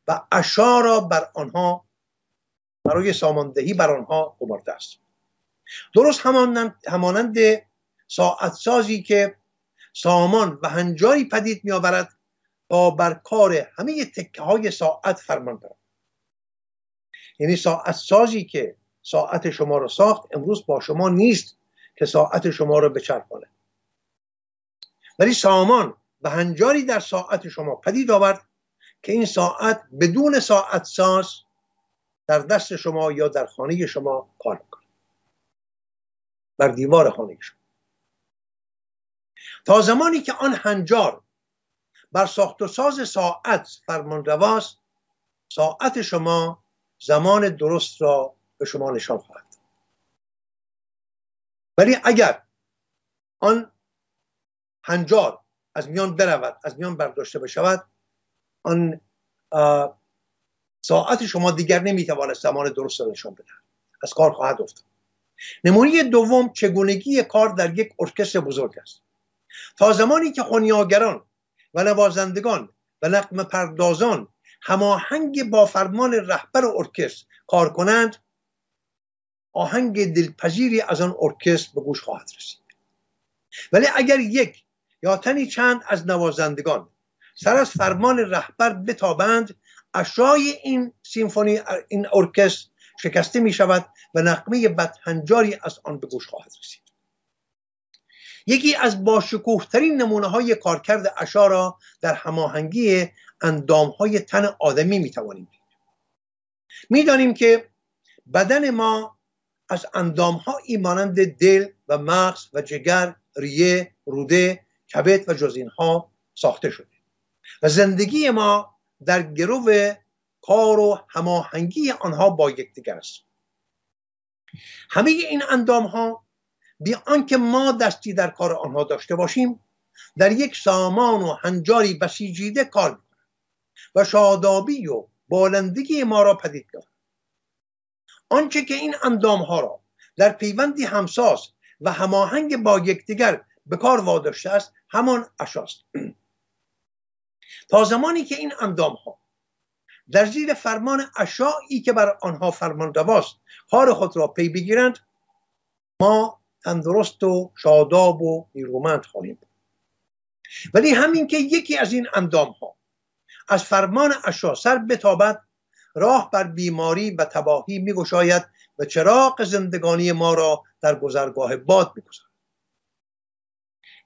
و عشا را بر آنها برای ساماندهی بر آنها گمارده است. درست همانند ساعت سازی که سامان و هنجاری پدید می آورد تا بر کار همه تکه های ساعت فرمان دارد. یعنی ساعت سازی که ساعت شما را ساخت امروز با شما نیست که ساعت شما را بچرخاند، ولی سامان و هنجاری در ساعت شما پدید آورد که این ساعت بدون ساعت ساز در دست شما یا در خانه شما کار میکنه، بر دیوار خانه شما. تا زمانی که آن هنجار بر ساخت و ساز ساعت فرمانرواست، ساعت شما زمان درست را به شما نشان خواهد. ولی اگر آن هنجار از میان برود، از میان برداشته بشود، آن ساعت شما دیگر نمیتواند زمان درست را نشان بدهد، از کار خواهد افتاد. نمونه دوم چگونگی کار در یک ارکستر بزرگ است. تا زمانی که خنیاگران و نوازندگان و نغمه پردازان هماهنگ با فرمان رهبر ارکستر کار کنند، آهنگ دلپذیری از آن ارکستر به گوش خواهد رسید. ولی اگر یک یا تنی چند از نوازندگان سر از فرمان رهبر بتابند، اشای این سیمفونی، این ارکستر شکسته می شود و نغمه بدهنجاری از آن به گوش خواهد رسید. یکی از باشکوهترین نمونه های کارکرد عشا را در هماهنگی اندام های تن آدمی می توانیم دید. می دانیم که بدن ما از اندام هایی مانند دل و مغز و جگر، ریه، روده، کبد و جز اینها ساخته شده و زندگی ما در گرو کار و هماهنگی آنها با یکدیگر است. همه این اندام ها بی آنکه ما دستی در کار آنها داشته باشیم، در یک سامان و هنجاری بسیجیده کار می‌کنند و شادابی و بالندگی ما را پدید می‌آورند. آنچه که این اندام ها را در پیوندی همساز و هماهنگ با یکدیگر به کار واداشته است، همان عشاست. تا زمانی که این اندام ها در زیر فرمان عشایی که بر آنها فرمانرواست کار خود را پی بگیرند، ما تندرست و شاداب و نیرومند خواهیم. ولی همین که یکی از این اندام ها از فرمان عشا سر بتابد، راه بر بیماری و تباهی میگشاید و چراغ زندگانی ما را در گذرگاه باد میگذارد.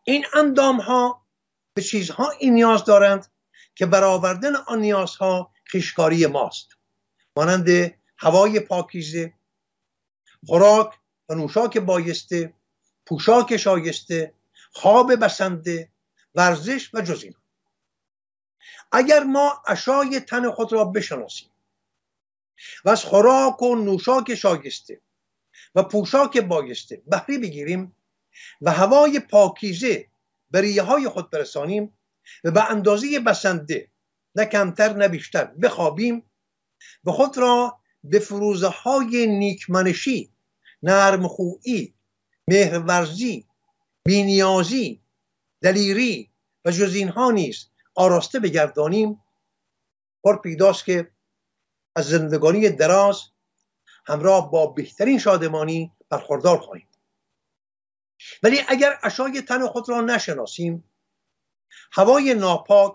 این اندام ها به چیزهایی نیاز دارند که برآوردن آن نیازها خویشکاری ماست، مانند هوای پاکیزه، خوراک و نوشاک بایسته، پوشاک شایسته، خواب بسنده، ورزش و جز اینا. اگر ما عشای تن خود را بشناسیم و از خوراک و نوشاک شایسته و پوشاک بایسته بهره بگیریم و هوای پاکیزه به ریه های خود برسانیم و به اندازه بسنده، نه کمتر نه بیشتر، بخوابیم و خود را به فروزه های نیکمنشی، نرمخویی، مهرورزی، بینیازی، دلیری و جز اینها نیز آراسته بگردانیم، پر پیداست که از زندگانی دراز همراه با بهترین شادمانی برخوردار خواهیم. ولی اگر عشای تن خود را نشناسیم، هوای ناپاک،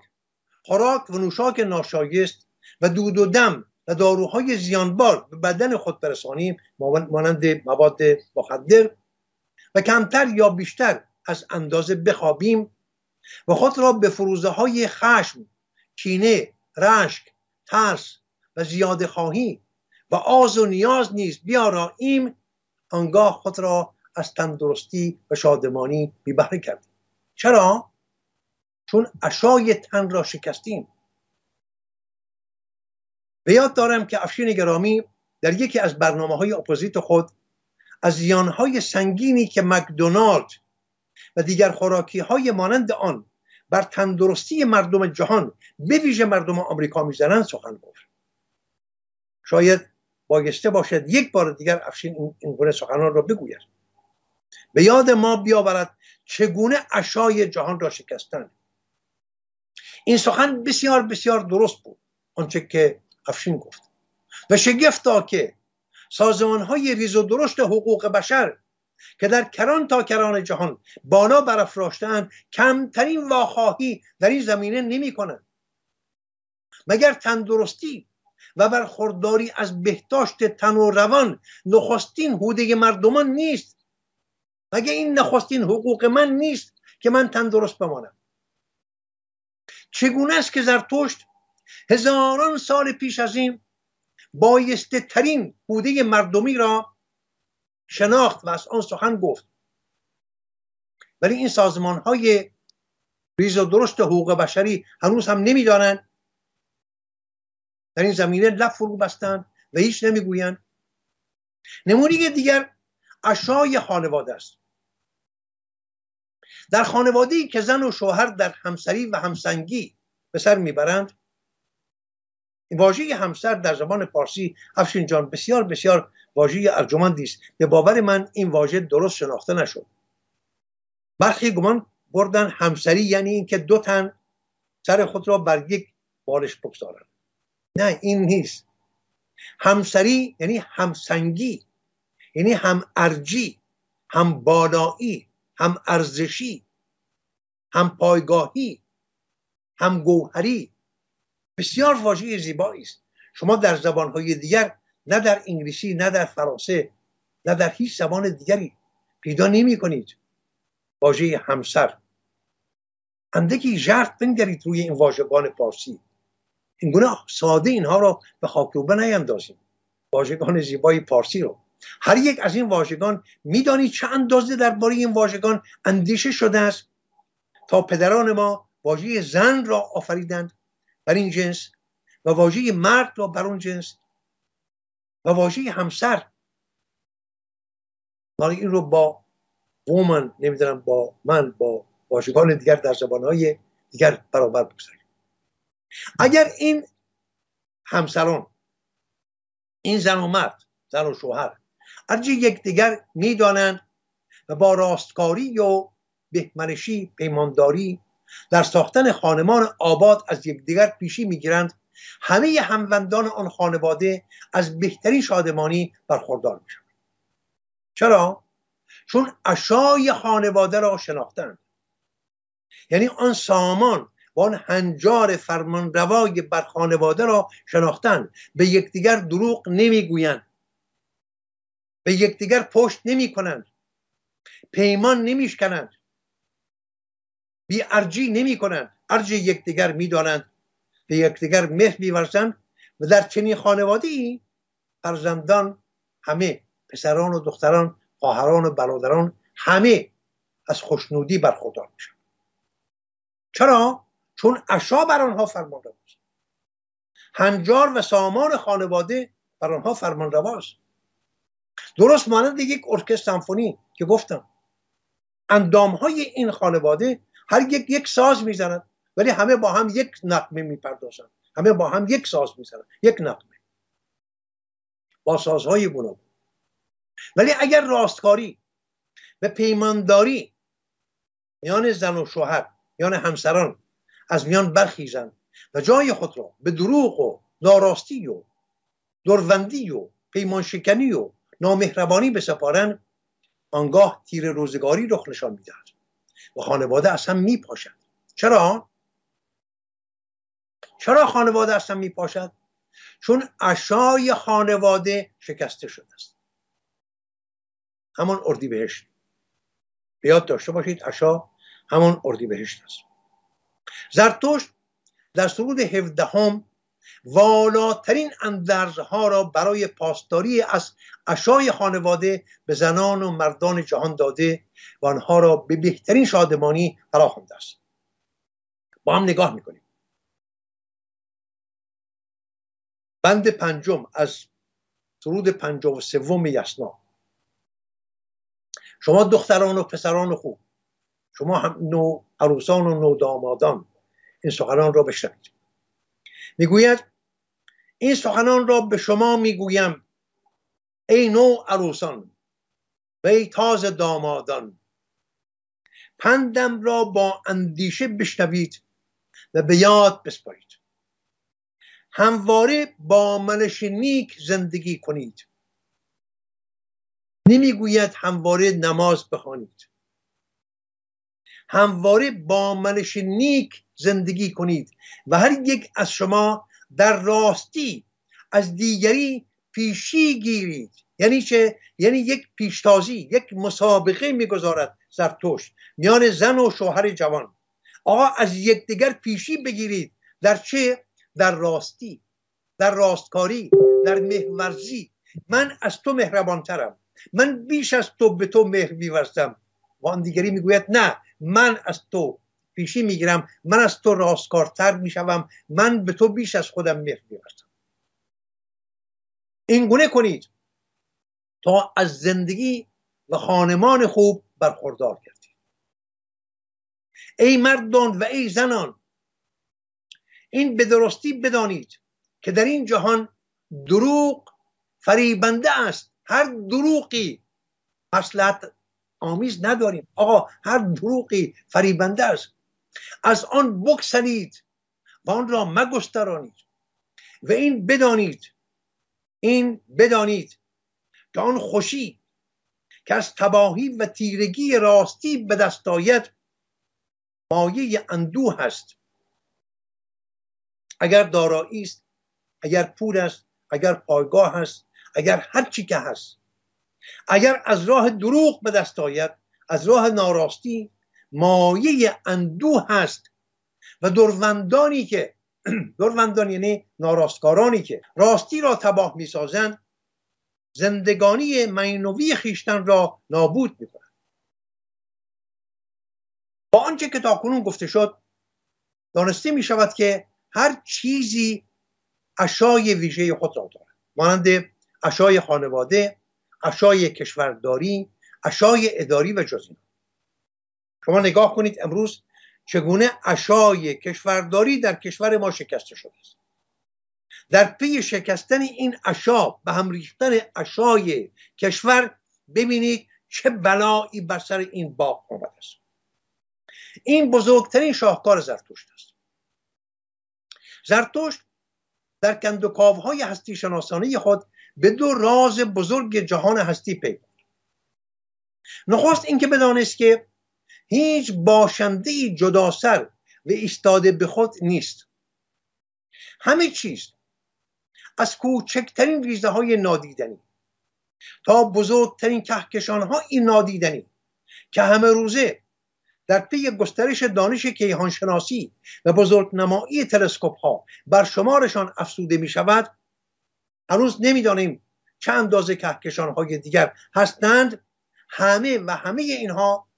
خوراک و نوشاک ناشایست و دود و دم و داروهای زیانبار به بدن خود برسانیم، مانند مواد مخدر، و کمتر یا بیشتر از اندازه بخوابیم و خود را به فروزه های خشم، کینه، رشک، ترس و زیاده خواهی و آز و نیاز نیز بیاراییم، آنگاه خود را از تندرستی و شادمانی بی‌بهره کردیم. چرا؟ چون عصای تن را شکستیم. به یاد دارم که افشین گرامی در یکی از برنامه‌های اپوزیت خود از زیان‌های سنگینی که مکدونالد و دیگر خوراکی‌های مانند آن بر تندرستی مردم جهان به ویژه مردم آمریکا می‌زنند سخن گفت. شاید بایسته باشد یک بار دیگر افشین این گونه سخنان را بگوید. به یاد ما بیاورد چگونه عصای جهان را شکستند. این سخن بسیار بسیار درست بود آنچه که افشین گفت و شگفت تا که سازمان‌های ریز و درشت حقوق بشر که در کران تا کران جهان بالا برافراشته‌اند کمترین واخواهی در این زمینه نمی‌کنند مگر تندرستی و برخورداری از بهداشت تن و روان نخستین حوزه مردمان نیست. مگر این نخستین حقوق من نیست که من تندرست بمانم؟ چگونه است که زرتشت هزاران سال پیش از این بایسته ترین بوده مردمی را شناخت و از آن سخن گفت، ولی این سازمان های ریز و درشت حقوق بشری هنوز هم نمی دانند در این زمینه لب فرو بستند و هیچ نمی گویند. نمونه دیگر عصای خانواده است. در خانواده‌ای که زن و شوهر در همسری و همسنگی به سر میبرند، واژه همسر در زبان پارسی افشین جان بسیار بسیار واژه ارجمندی است. به باور من این واژه درست شناخته نشد. برخی گمان بردن همسری یعنی اینکه دو تن سر خود را بر یک بالش بگذارند. نه، این نیست. همسری یعنی همسنگی، یعنی هم ارجی، هم بالایی، هم ارزشی، هم پایگاهی، هم گوهری. بسیار واژه زیبایی است. شما در زبان‌های دیگر، نه در انگلیسی، نه در فرانسه، نه در هیچ زبان دیگری پیدا نمی‌کنید واژه همسر. اندکی ژرف بنگرید روی این واژگان پارسی. اینگونه ساده اینها را به خاکروبه نیندازیم. واژگان زیبای پارسی رو. هر یک از این واژگان می‌دانی چه اندازه درباره این واژگان اندیشه شده است تا پدران ما واژه زن را آفریدند بر این جنس و واژه مرد را بر اون جنس و واژه همسر. ما این رو با وومن نمیدونم با من با واژگان دیگر در زبان‌های دیگر برابر بگذاریم. اگر این همسران، این زن و مرد، زن و شوهر ارجی یکدیگر میدانند و با راستکاری و بهمنشی پیمانداری در ساختن خانمان آباد از یکدیگر پیشی میگیرند، همه هموندان آن خانواده از بهترین شادمانی برخوردار میشوند. چرا؟ چون عصای خانواده را شناختند. یعنی آن سامان و آن هنجار فرمانروای بر خانواده را شناختند. به یکدیگر دروغ نمیگویند، به یکدیگر پشت نمی کنند، پیمان نمی شکنند، بی ارجی نمی کنند، ارجی یکدیگر می دانند، به یکدیگر مهر می ورزند و در چنین خانواده ای فرزندان همه، پسران و دختران، خواهران و برادران، همه از خوشنودی برخوردار می شوند. چرا؟ چون عصا بر آنها فرمانروا است. هنجار و سامان خانواده بر آنها فرمانروا است. درست مانند یک ارکستر سمفونی که گفتم، اندامهای این خانواده هر یک ساز میزنند، ولی همه با هم یک نغمه میپردازند، همه با هم یک ساز میزنند، یک نغمه با سازهای گوناگون. ولی اگر راستکاری و پیمانداری میان زن و شوهر، میان همسران از میان برخیزند و جای خود را به دروغ و ناراستی و دروندی و پیمانشکنی و نامهربانی بسپارند، آنگاه تیر روزگاری رخ نشان میدهد و خانواده اصلا میپاشد. چرا؟ چرا خانواده اصلا میپاشد؟ چون عصای خانواده شکسته شده است. همان اردیبهشت. به یاد داشته باشید عصا همان اردیبهشت است. زرتشت در سرود 17 والاترین اندرزها را برای پاسداری از عصای خانواده به زنان و مردان جهان داده و آنها را به بهترین شادمانی فراخوانده است. با هم نگاه میکنیم. بند پنجم از سرود 53 یسنا: شما دختران و پسران خوب، شما هم نو عروسان و نو دامادان، این سخنان را بشنوید. میگوید این سخنان را به شما میگویم ای نو عروسان و ای تازه دامادان. پندم را با اندیشه بشنوید و به یاد بسپارید. همواره با منش نیک زندگی کنید. نمیگوید همواره نماز بخوانید. همواره با منش نیک زندگی کنید و هر یک از شما در راستی از دیگری پیشی گیرید. یعنی چه؟ یعنی یک پیشتازی، یک مسابقه میگذارد زرتشت میان زن و شوهر جوان. آقا از یکدیگر پیشی بگیرید. در چه؟ در راستی، در راستکاری، در مهرورزی. من از تو مهربانترم، من بیش از تو به تو مهر میورزم. و آن دیگری میگوید نه، من از تو پیشی میگیرم، من از تو راستکارتر میشوم، من به تو بیش از خودم مهر میورزم. اینگونه کنید تا از زندگی و خانمان خوب برخوردار گردید. ای مردان و ای زنان، این به درستی بدانید که در این جهان دروغ فریبنده است. هر دروغی مصلحت آمیز نداریم. آقا هر دروغی فریبنده است. از آن بگسلید و آن را مگسترانید. و این بدانید که آن خوشی که از تباهی و تیرگی راستی به دست آید مایه اندوه است. اگر دارایی است، اگر پول است، اگر پایگاه است، اگر هر چی که هست، اگر از راه دروغ به دست آید، از راه ناراستی، مایه اندوه هست. و دروندان یعنی ناراستکارانی که راستی را تباه می سازند، زندگانی معنوی خیشتن را نابود می کنند. با آنچه که تاکنون گفته شد دانسته می شود که هر چیزی عشای ویژه خود را دارد، مانند عشای خانواده، عشای کشورداری، عشای اداری و جزینه. شما نگاه کنید امروز چگونه عشای کشورداری در کشور ما شکسته شده است. در پی شکستن این عشا، به هم ریختن عشای کشور، ببینید چه بلایی بر سر این باغ آمده است. این بزرگترین شاهکار زرتشت است. زرتشت در کندوکاوهای هستی شناسانه خود به دو راز بزرگ جهان هستی پی برد. نخست اینکه بدانست که هیچ باشنده‌ای جداسر و ایستاده به خود نیست. همه چیز از کوچکترین ریزه های نادیدنی تا بزرگترین کهکشان های نادیدنی که همه روزه در پی گسترش دانش کیهانشناسی و بزرگنمایی تلسکوپ ها بر شمارشان افزوده می شود، هنوز نمی دانیم چه اندازه کهکشان های دیگر هستند. همه اینها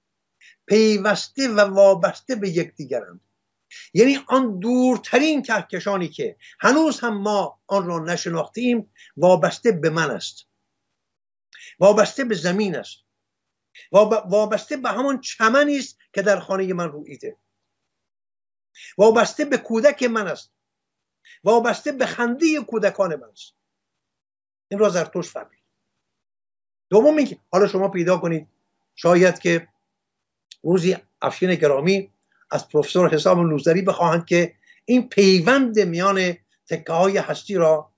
پیوسته و وابسته به یکدیگرند. یعنی آن دورترین کهکشانی که هنوز هم ما آن را نشناختیم وابسته به من است، وابسته به زمین است، وابسته به همان چمنی است که در خانه من روییده، وابسته به کودک من است، وابسته به خنده کودکان من است. این را زرتشت فهمید. دوم اینکه حالا شما پیدا کنید، شاید که روزی افشین گرامی از پروفسور حسام نوذری بخواهند که این پیوند میان تکه های هستی را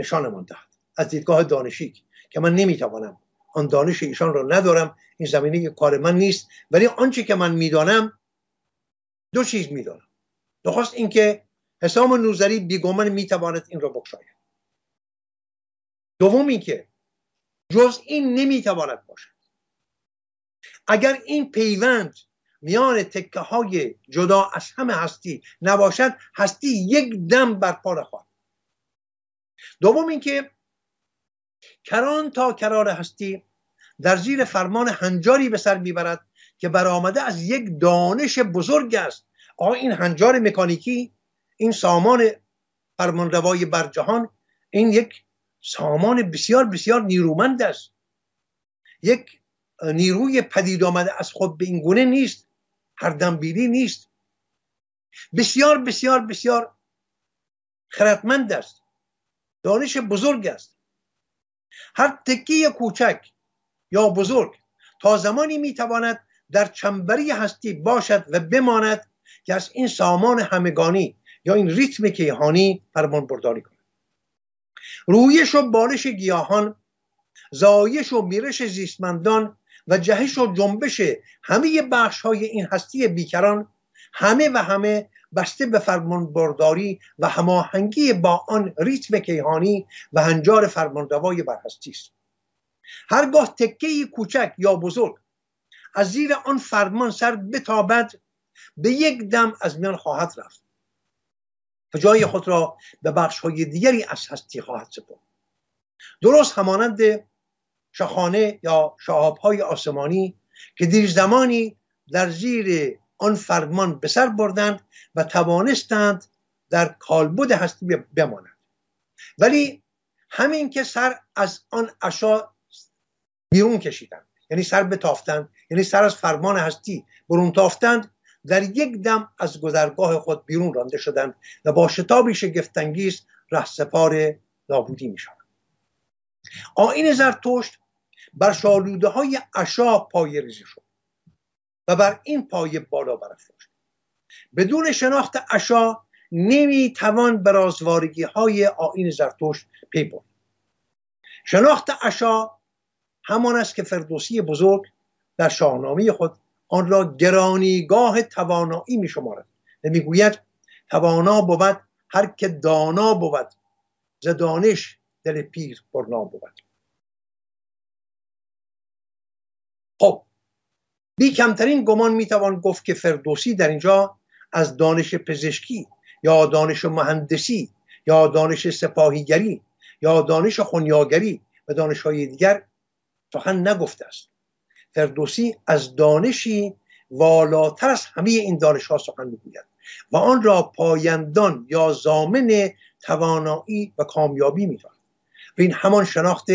نشانمان دهد از دیدگاه دانشی که من نمیتوانم، آن دانش ایشان را ندارم، این زمینه کار من نیست. ولی آنچه که من میدانم، دو چیز میدانم. نخست اینکه حسام نوذری بیگمان میتواند این را بگشاید. دوم اینکه جز این نمیتواند باشد. اگر این پیوند میان تکه های جدا از همه هستی نباشد، هستی یک دم برپا نخواهد. دوم اینکه کران تا کران هستی در زیر فرمان هنجاری به سر میبرد که برآمده از یک دانش بزرگ است، آقا این هنجار مکانیکی، این سامان فرمانروای بر جهان، این یک سامان بسیار بسیار نیرومند است. یک نیروی پدید آمده از خود به این گونه نیست، هر دنبیلی نیست، بسیار بسیار بسیار خردمند است، دانش بزرگ است. هر تکی کوچک یا بزرگ تا زمانی میتواند در چنبری هستی باشد و بماند که از این سامان همگانی یا این ریتم کیهانی فرمان برداری کند. رویش و بالش گیاهان، زایش و میرش زیستمندان و جهش و جنبش همه بخش های این هستی بیکران، همه و همه بسته به فرمانبرداری و هماهنگی با آن ریتم کیهانی و هنجار فرمانروای بر هستی است. هرگاه تکه کوچک یا بزرگ از زیر آن فرمان سر بتابد، به یک دم از میان خواهد رفت و جای خود را به بخش های دیگری از هستی خواهد سپرد. درست همانند شاخانه یا شهاب های آسمانی که دیر زمانی در زیر آن فرمان به سر بردند و توانستند در کالبد هستی بمانند، ولی همین که سر از آن عشا بیرون کشیدند، یعنی سر بتافتند، یعنی سر از فرمان هستی برون تافتند، در یک دم از گذرگاه خود بیرون رانده شدند و با شتابی شگفت‌انگیز رهسپار نابودی می‌شوند. آیین زرتشت بر شالوده‌های عشا پایه‌ریزی شد و بر این پایه بالا برافراشت. بدون شناخت عشا نمی توان به رازوارگی‌های آیین زرتشت پی برد. شناخت عشا همان است که فردوسی بزرگ در شاهنامه خود آن را گرانیگاه توانایی می شمارد و می گوید توانا بود هر که دانا بود، ز دانش دل پیر برنا بود. خب بی کمترین گمان می توان گفت که فردوسی در اینجا از دانش پزشکی یا دانش مهندسی یا دانش سپاهیگری یا دانش خونیاگری و دانش های دیگر سخن نگفته است. فردوسی از دانشی والاتر از همه این دانش ها سخن میگوید و آن را پایندان یا ضامن توانایی و کامیابی می‌داند و این همان شناخت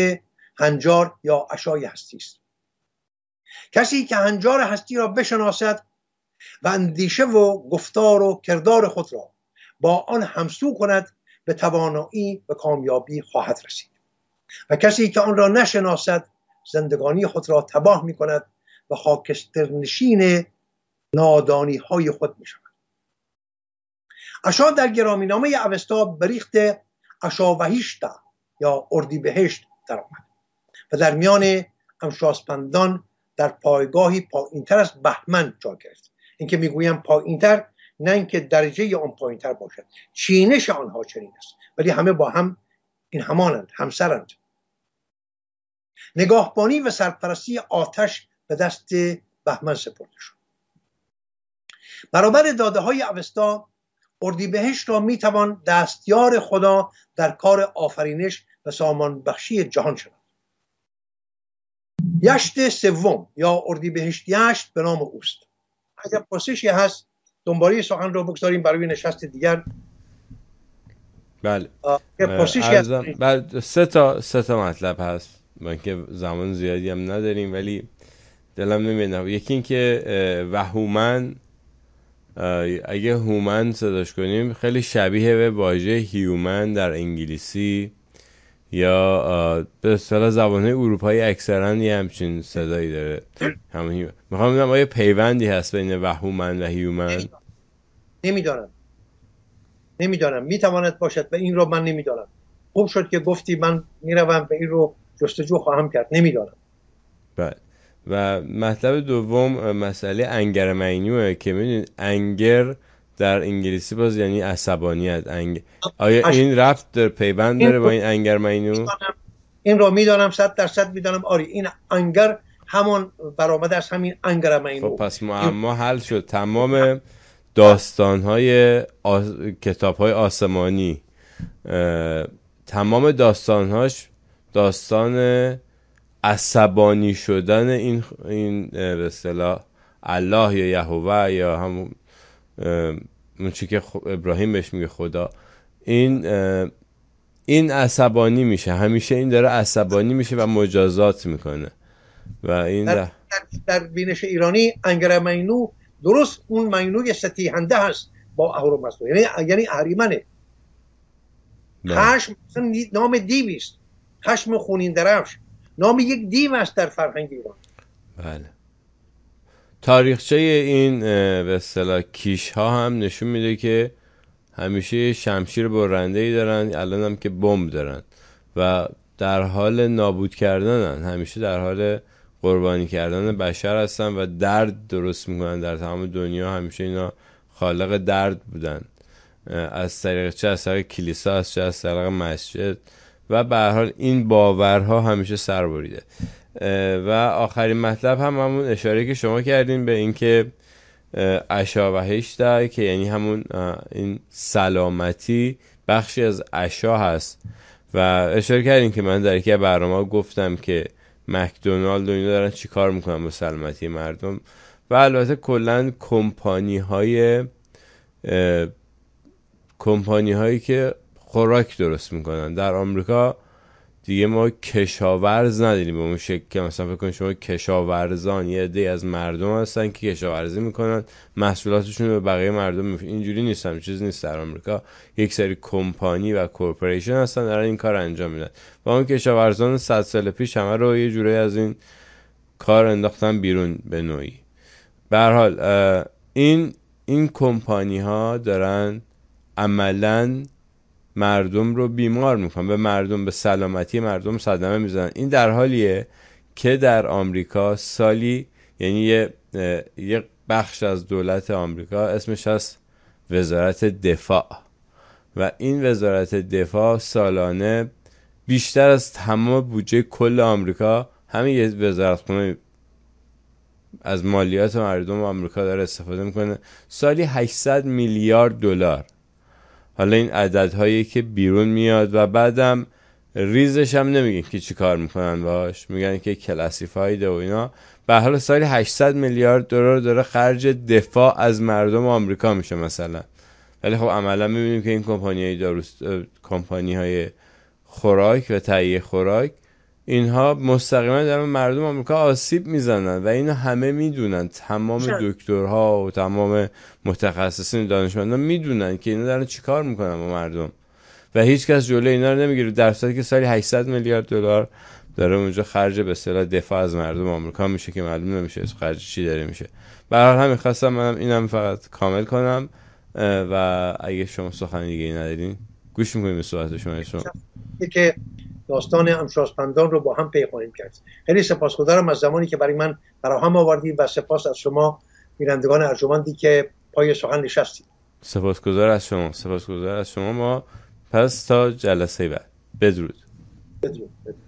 هنجار یا عشای هستی است. کسی که هنجار هستی را بشناسد و اندیشه و گفتار و کردار خود را با آن همسو کند، به توانایی و کامیابی خواهد رسید و کسی که آن را نشناسد زندگانی خود را تباه می کند و خاکسترنشین نادانی های خود می شود. عشا در گرامینامه اوستا بریخت عشاوهیشتا یا اردیبهشت در آمد و در میان همشاسپندان در پایگاهی پایینتر از بهمن جا گرفت. اینکه می گویم پایینتر، نه اینکه درجه آن پایینتر باشد، چینش آنها چنین است، ولی همه با هم این همانند، همسرند. نگاهبانی و سرپرستی آتش به دست بهمن سپرده شد. برابر داده های اوستا، اردیبهشت را میتوان دستیار خدا در کار آفرینش و سامان بخشی جهان شد. یشت سوم یا اردیبهشت یشت به نام اوست. اگر پرسشی هست دنباله سخن را بگذاریم برای نشست دیگر. بله، سه تا مطلب هست، من که زمان زیادی هم نداریم ولی دلم نمیدنم. یکی این که و هومن، اگه هومن صداش کنیم خیلی شبیه به واژه هیومن در انگلیسی یا به اصطلاح زبان‌های اروپایی اکثرا یه همچین صدایی داره. میخوام بدونم آیا پیوندی هست بین و هومن و هیومن؟ نمیدانم. میتواند باشد و این رو من نمیدانم. خوب شد که گفتی، من میروم به این رو جستجو خواهم کرد. نمیدانم. بله. و مطلب دوم مسئله انگرمینیه که میدونید انگر در انگلیسی باز یعنی عصبانیت. آیا این ربط در پیوند داره با این انگرمینیو؟ این رو میدانم، 100% میدانم. آری این انگر همان برآمده از همین انگرمینیو. خب پس معما حل شد. تمام داستان‌های کتاب‌های آسمانی، تمام داستان‌هاش داستان عصبانی شدن این به اصطلاح الله یا یهوه یا هم اون چی که ابراهیم بهش میگه خدا، این عصبانی میشه، همیشه این داره عصبانی میشه و مجازات میکنه. و این در بینش ایرانی انگر مینو درست اون مینوی ستیهنده هست با اهورم هست، یعنی اهریمنه. خشم نام دیویست، خشم خونین درفش نام یک دیو است در فرهنگ ایران. بله، تاریخچه این به اصطلاح کیش ها هم نشون میده که همیشه شمشیر برنده ای دارن، الان هم که بمب دارن و در حال نابود کردنن، همیشه در حال قربانی کردن بشر هستن و درد درست میکنن. در تمام دنیا همیشه اینا خالق درد بودن، از طریق چه از طریق کلیسا است، چه از طریق مسجد، و به هر حال این باورها همیشه سر بریده. و آخرین مطلب هم همون اشاره که شما کردین به این که عشا و هشتا، که یعنی همون این سلامتی بخشی از عشا هست. و اشاره کردین که من در یکی برنامه گفتم که مکدونالد و اینا دارن چی کار میکنن با سلامتی مردم، و البته کلن کمپانی هایی که خوراک درست میکنن. در آمریکا دیگه ما کشاورز نداریم به اون شکل که مثلا فکر کنید شما کشاورزان، یه عده از مردم هستن که کشاورزی میکنن، محصولاتشون به بقیه مردم اینجوری نیست، هم چیز نیست. در آمریکا یک سری کمپانی و کورپوریشن هستن دارن این کار انجام میدن، و اون کشاورزان 100 سال پیش همه رو یه جوری از این کار انداختن بیرون به نوعی. به هر حال این کمپانی ها دارن عملاً مردم رو بیمار میکنن، به مردم، به سلامتی مردم صدمه میزنن. این در حالیه که در آمریکا سالی، یعنی یه بخش از دولت آمریکا اسمش هست وزارت دفاع، و این وزارت دفاع سالانه بیشتر از تمام بودجه کل آمریکا همین یه وزارتخونه از مالیات مردم آمریکا داره استفاده میکنه، سالی 800 میلیارد دلار. حالا این عددهایی که بیرون میاد و بعدم ریزش هم نمیگن که چی کار میکنن باش، میگن که کلاسیفاید و اینا. به حال سالی 800 میلیارد دلار داره خرج دفاع از مردم آمریکا میشه مثلا، ولی خب عملا میبینیم که این کمپانی های خوراک و تهیه خوراک، اینها مستقیما در مردم آمریکا آسیب میزنن و اینو همه میدونن، تمام دکترها و تمام متخصصین دانشمندان میدونن که اینا دارن چیکار میکنن با مردم، و هیچ کس جلوی اینا رو نمیگیره، در صورتی که سالی 800 میلیارد دلار داره اونجا خرج به اصطلاح دفاع از مردم آمریکا میشه که معلوم نمیشه از خرج چی داره میشه. به هر حال می‌خواستم منم اینم فقط کامل کنم، و اگه شما سخن دیگه‌ای ندارین گوش می‌کنیم به صحبت شما که داستان همشاسپندان رو با هم پی خواهیم کرد. خیلی سپاسگزارم از زمانی که برای من فراهم آوردی، و سپاس از شما بینندگان ارجمندی که پای سخن نشستید. سپاسگزار از شما. ما پس تا جلسه بعد، بدرود.